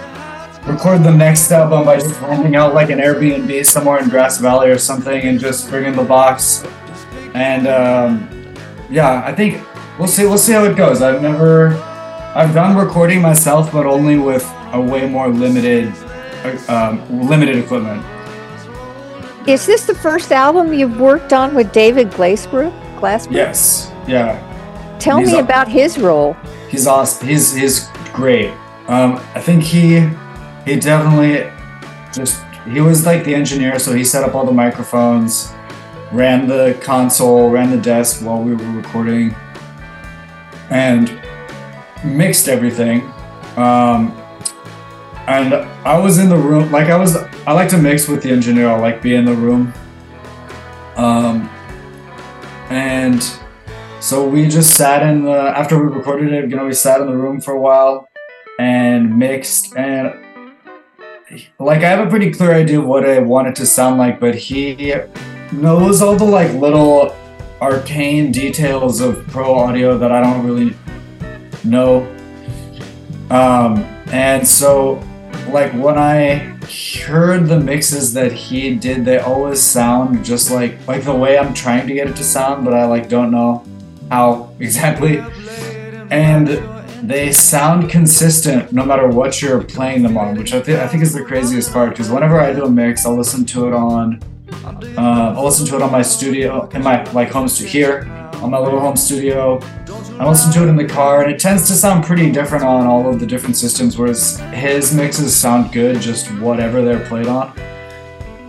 record the next album by just renting out like an Airbnb somewhere in Grass Valley or something, and just bring in the box. And I think we'll see how it goes. I've done recording myself, but only with a way more limited equipment. Is this the first album you've worked on with David Glassbrook? Yes. Yeah. Tell me about his role. He's awesome. He's great. I think he definitely he was like the engineer, so he set up all the microphones, ran the console, ran the desk while we were recording, and mixed everything. And I was in the room, like I like to mix with the engineer, I like be in the room. So we just sat in the, after we recorded it, you know, we sat in the room for a while and mixed, and like I have a pretty clear idea of what I want it to sound like, but he knows all the like little arcane details of pro audio that I don't really know. And so like when I heard the mixes that he did, they always sound just like the way I'm trying to get it to sound, but I like don't know how exactly, and they sound consistent no matter what you're playing them on, which I think is the craziest part, because whenever I do a mix, I'll listen to it on my studio, in my like home studio here, on my little home studio. I listen to it in the car, and it tends to sound pretty different on all of the different systems, whereas his mixes sound good just whatever they're played on.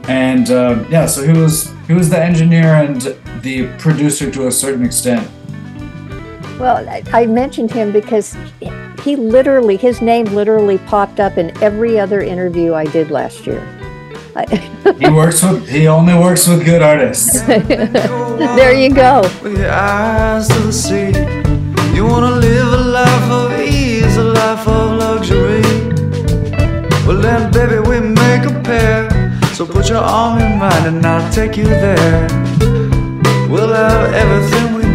And yeah, so he was the engineer and the producer to a certain extent. Well, I mentioned him because he literally, his name literally popped up in every other interview I did last year. He only works with good artists. There you go. With your eyes to the sea. You want to live a life of ease, a life of luxury. Well then, baby, we make a pair. So put your arm in mine and I'll take you there. We'll have everything we need.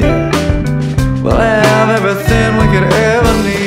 Yeah. We'll have everything we could ever need.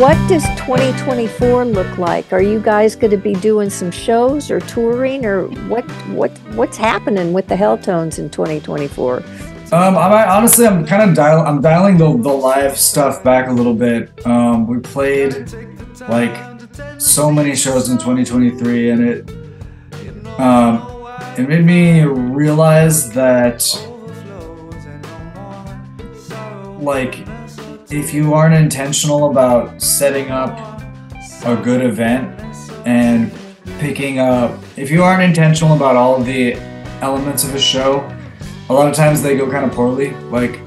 What does 2024 look like? Are you guys going to be doing some shows or touring, or what's happening with the Helltones in 2024? I'm dialing the live stuff back a little bit. We played like so many shows in 2023, and it made me realize that like, if you aren't intentional about setting up a good event and picking up, if you aren't intentional about all of the elements of a show, a lot of times they go kind of poorly. Like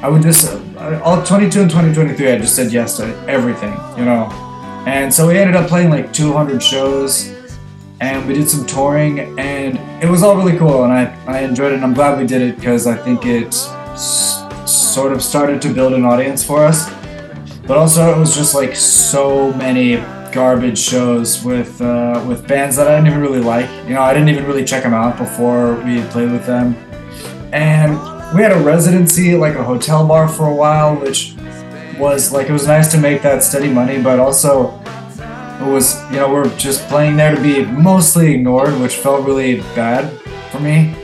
I would just, all 22 and 2023, I just said yes to everything, you know? And so we ended up playing like 200 shows and we did some touring, and it was all really cool. And I enjoyed it, and I'm glad we did it, because I think it's sort of started to build an audience for us, but also it was just like so many garbage shows with bands that I didn't even really like. You know, I didn't even really check them out before we played with them. And we had a residency, like a hotel bar for a while, which was like, it was nice to make that steady money, but also it was, you know, we're just playing there to be mostly ignored, which felt really bad for me.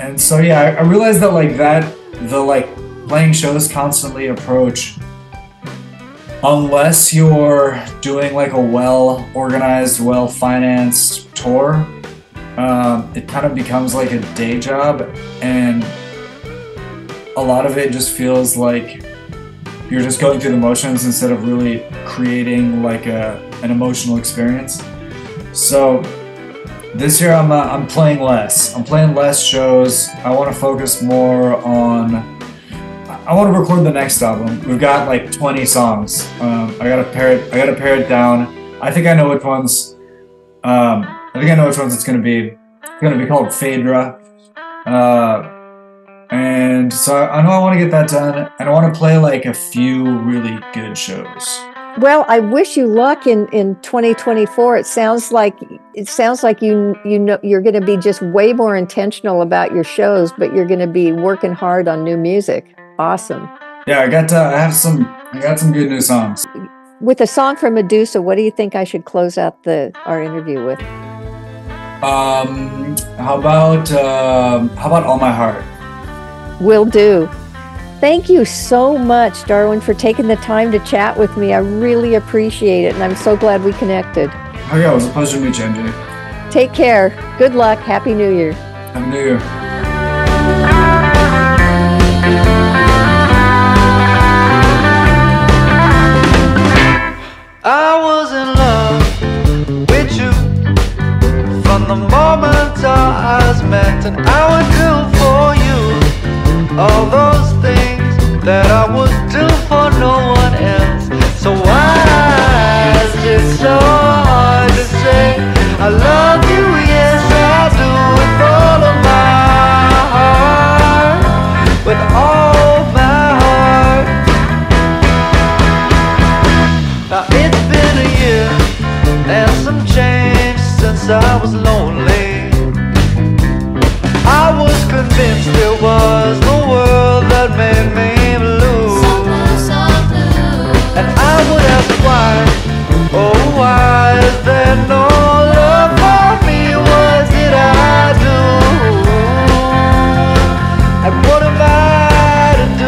And so, yeah, I realized that, like, playing shows constantly approach, unless you're doing, like, a well-organized, well-financed tour, it kind of becomes, like, a day job, and a lot of it just feels like you're just going through the motions instead of really creating, like, an emotional experience. So this year I'm playing less. I'm playing less shows. I want to focus more on, I want to record the next album. We've got like 20 songs. I gotta pare it down. I think I know which ones it's gonna be. It's gonna be called Phaedra. And so I know I want to get that done, and I want to play like a few really good shows. Well, I wish you luck in 2024. It sounds like you know you're going to be just way more intentional about your shows, but you're going to be working hard on new music. Awesome. Yeah, I got some good new songs. With a song from Medusa, what do you think I should close out our interview with? How about All My Heart? Will do. Thank you so much, Darwin, for taking the time to chat with me. I really appreciate it, and I'm so glad we connected. Oh yeah, it was a pleasure to meet you, MJ. Take care. Good luck. Happy New Year. Happy New Year. I was in love with you from the moment our eyes met, and I would do for you all those things that I would do for no one else. So why is it so hard to say I love you? Yes, I do, with all of my heart, with all my heart. Now it's been a year and some change since I was lonely. I was convinced it was the world that made me blue, and I would ask why, oh why is there no love for me? What did I do? And what am I to do?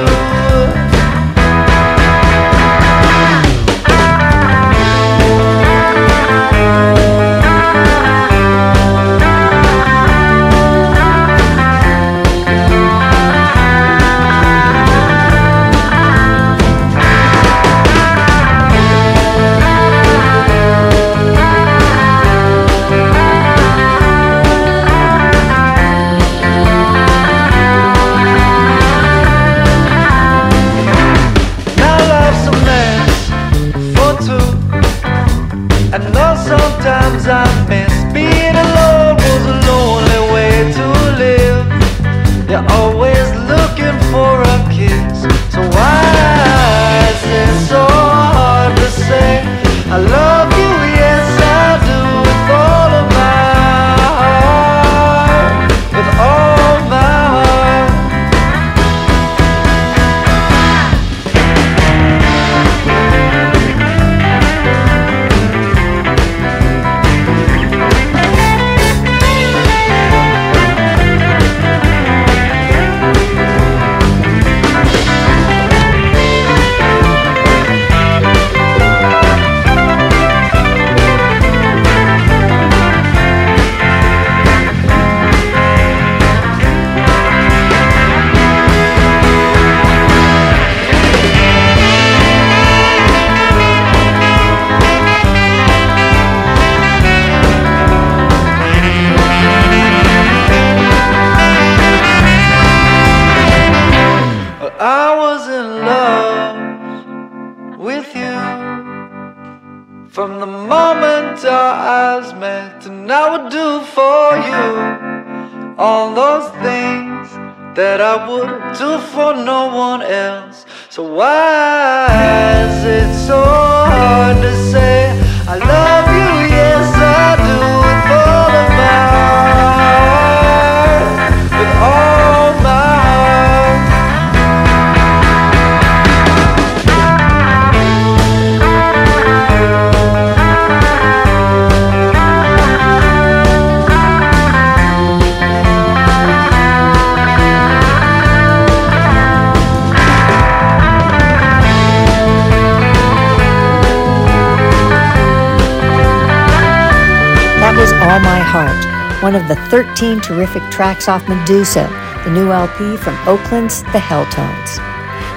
One of the 13 terrific tracks off Medusa, the new LP from Oakland's The Helltones.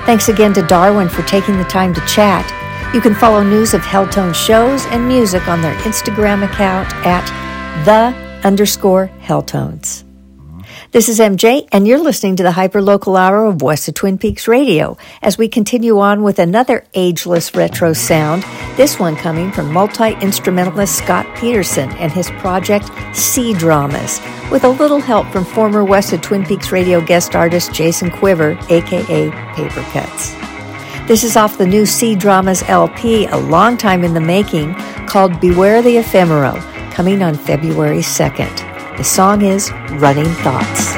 Thanks again to Darwin for taking the time to chat. You can follow news of Helltone shows and music on their Instagram account at @the_Helltones. This is MJ, and you're listening to the Hyperlocal Hour of Voice of Twin Peaks Radio as we continue on with another ageless retro sound, this one coming from multi-instrumentalist Scott Peterson and his project Sea Dramas, with a little help from former West of Twin Peaks Radio guest artist Jason Quiver, a.k.a. Paper Cuts. This is off the new Sea Dramas LP, a long time in the making, called Beware the Ephemeral, coming on February 2nd. The song is Running Thoughts.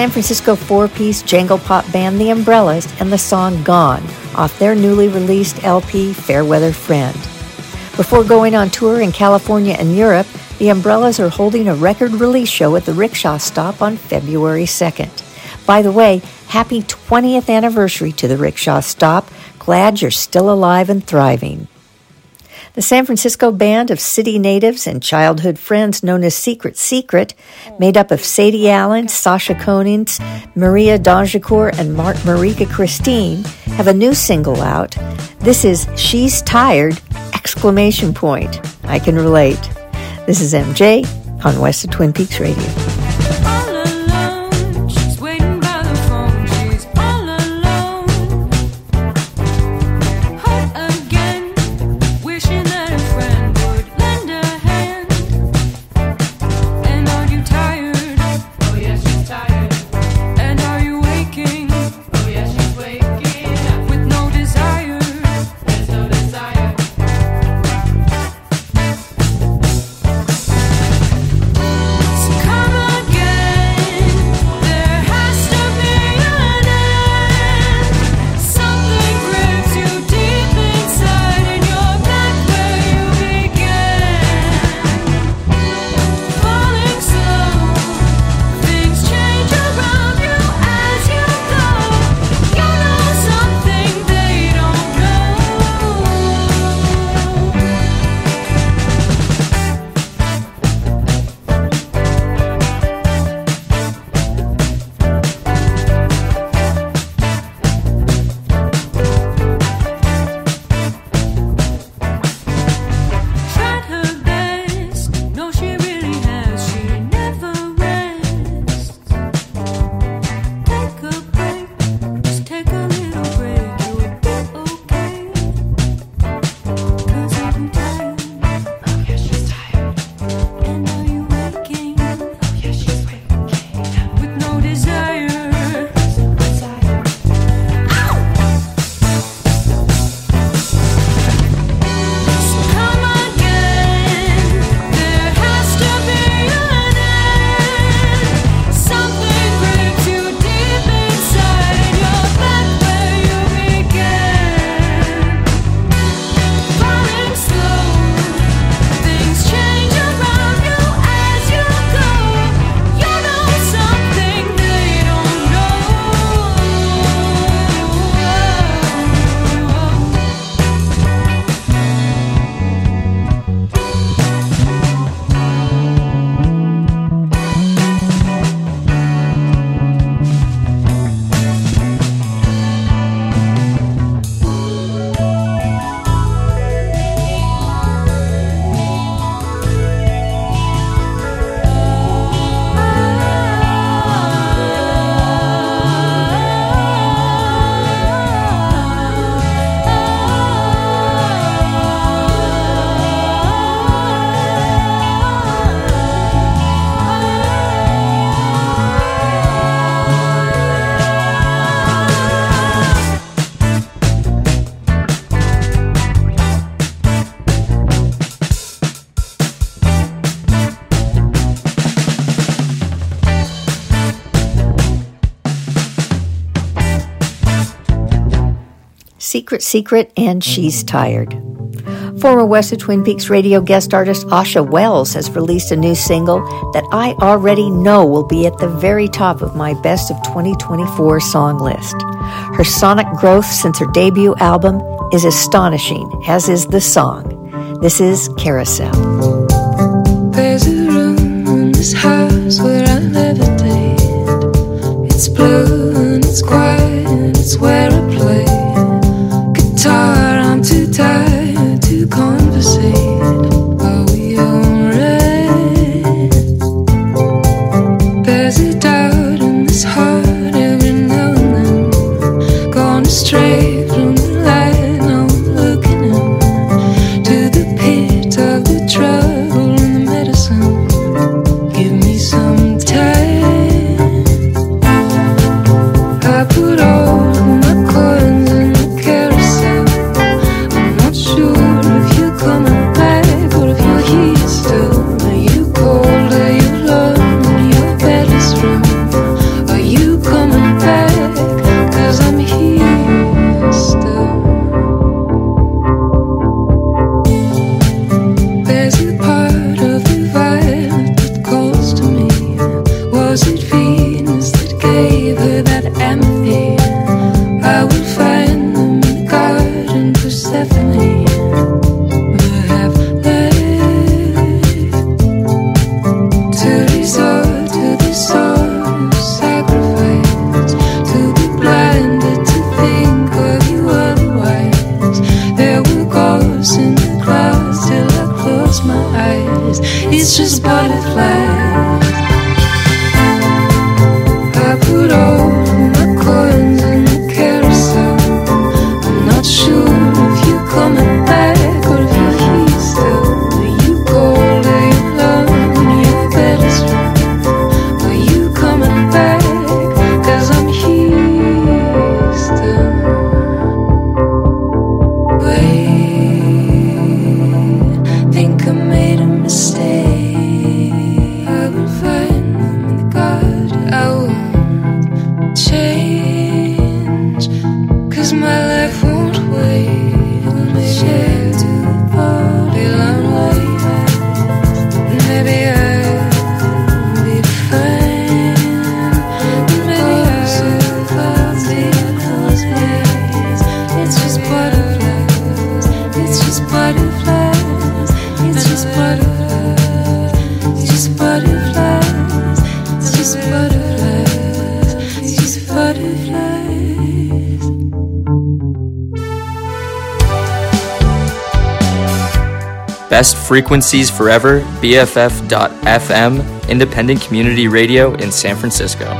San Francisco four-piece jangle pop band The Umbrellas and the song Gone off their newly released LP Fairweather Friend. Before going on tour in California and Europe, The Umbrellas are holding a record release show at the Rickshaw Stop on February 2nd. By the way, happy 20th anniversary to the Rickshaw Stop. Glad you're still alive and thriving. The San Francisco band of city natives and childhood friends known as Secret Secret, made up of Sadie Allen, Sasha Konins, Maria Donjicourt, and Marika Christine, have a new single out. This is She's Tired! ! I can relate. This is MJ on West of Twin Peaks Radio. Secret Secret and She's Tired. Former West of Twin Peaks radio guest artist Asha Wells has released a new single that I already know will be at the very top of my Best of 2024 song list. Her sonic growth since her debut album is astonishing, as is the song. This is Carousel. There's a room in this house where I levitate. It's blue and it's quiet and it's where I play. I'm too tired to conversate. Are we alright? There's a doubt in this heart every now and then. Gone astray from the light, now I'm looking in to the pit of the trouble and the medicine. Give me some time. I put all my coins. Still, are you cold? Are you loved? Are your bed is room? Are you it's just butterflies. I put all my coins in the carousel. I'm not sure if you're coming back or if you're here still. Are you cold, are you loved, and your bed is wrong? Are you coming back? 'Cause I'm here still. Best Frequencies Forever, BFF.FM, Independent Community Radio in San Francisco.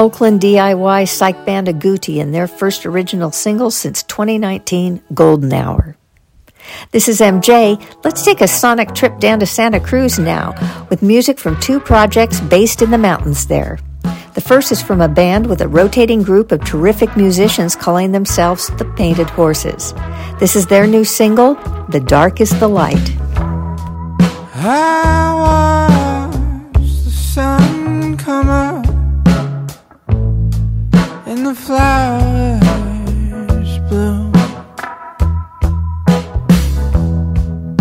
Oakland DIY psych band Agouti and their first original single since 2019, Golden Hour. This is MJ. Let's take a sonic trip down to Santa Cruz now with music from two projects based in the mountains there. The first is from a band with a rotating group of terrific musicians calling themselves the Painted Horses. This is their new single, The Dark is the Light. I watched the sun come up and the flowers bloom.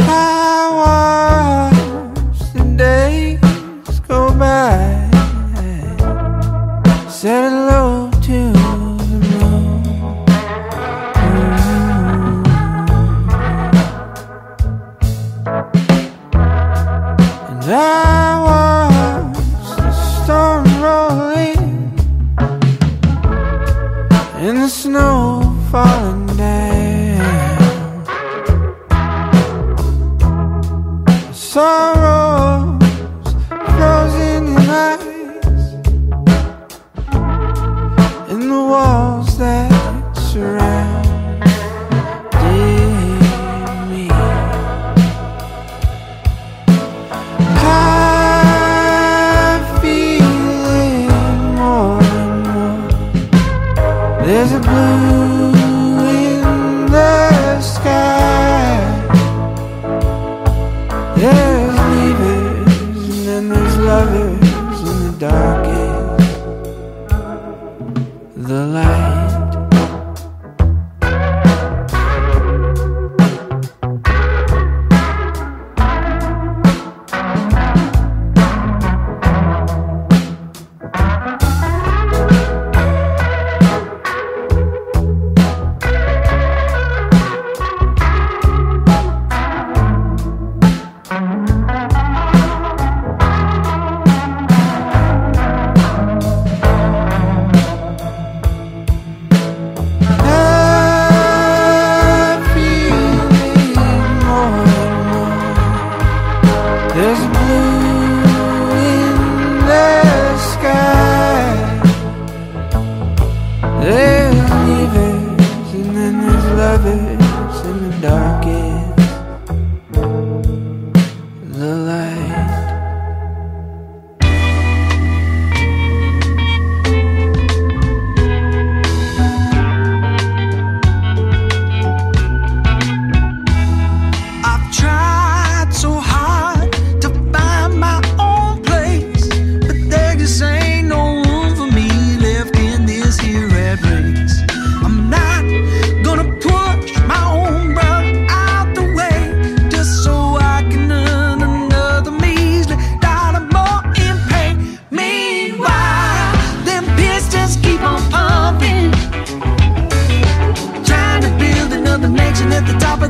I watched the days go by. Said hello to the moon. And I watched the storm roll in and the snow falling down. The sorrows frozen in ice. The walls that surrounded me, I feel it more and more. There's a blue in the sky. There's leavers and then there's lovers in the dark. The light. At the top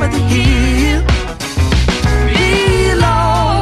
of the hill, below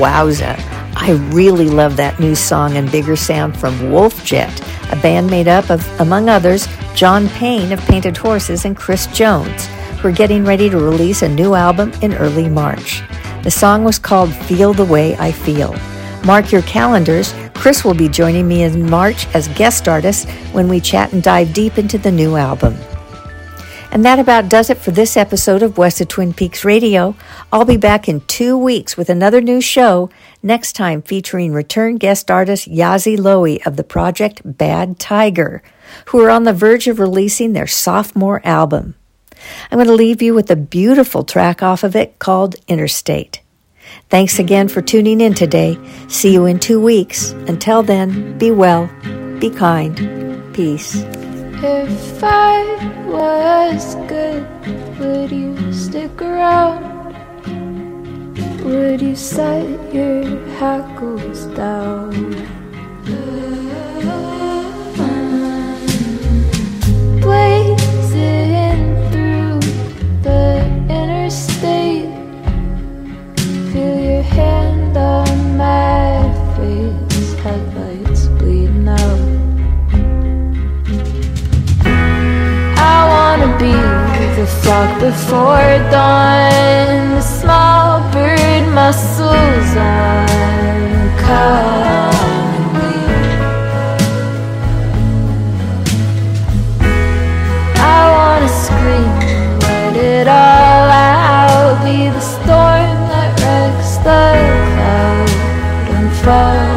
Wowza. I really love that new song and bigger sound from Wolfjet, a band made up of, among others, John Payne of Painted Horses and Chris Jones, who are getting ready to release a new album in early March. The song was called Feel the Way I Feel. Mark your calendars. Chris will be joining me in March as guest artist when we chat and dive deep into the new album. And that about does it for this episode of West of Twin Peaks Radio. I'll be back in 2 weeks with another new show, next time featuring return guest artist Yazzie Lowy of the project Bad Tiger, who are on the verge of releasing their sophomore album. I'm going to leave you with a beautiful track off of it called Interstate. Thanks again for tuning in today. See you in 2 weeks. Until then, be well, be kind, peace. If I was good, would you stick around? Would you set your hackles down? Blazing through the interstate, feel your hand on my face, headlights bleeding out. I wanna be the flock before dawn, the small bird muscles on calmly. I wanna scream, let it all out, be the storm that wrecks the cloud and falter.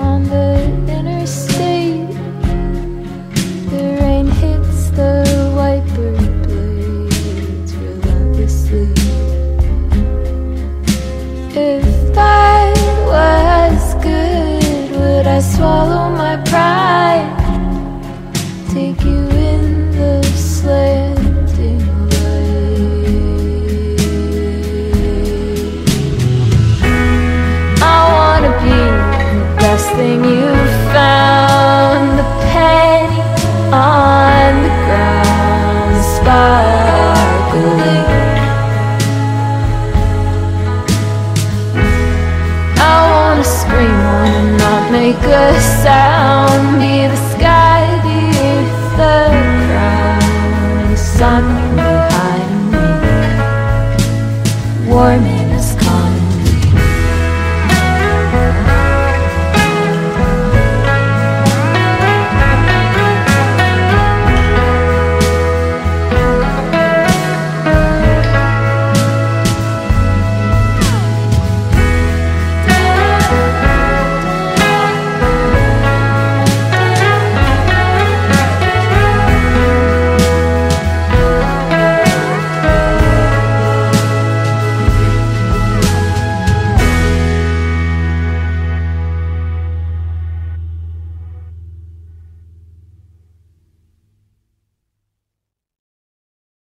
On the interstate, the rain hits the wiper blades relentlessly. If I was good, would I swallow my pride? Take you in the slanting light. I wanna be best thing you found, the penny on the ground, sparkling. I wanna scream, wanna not make a sound, be the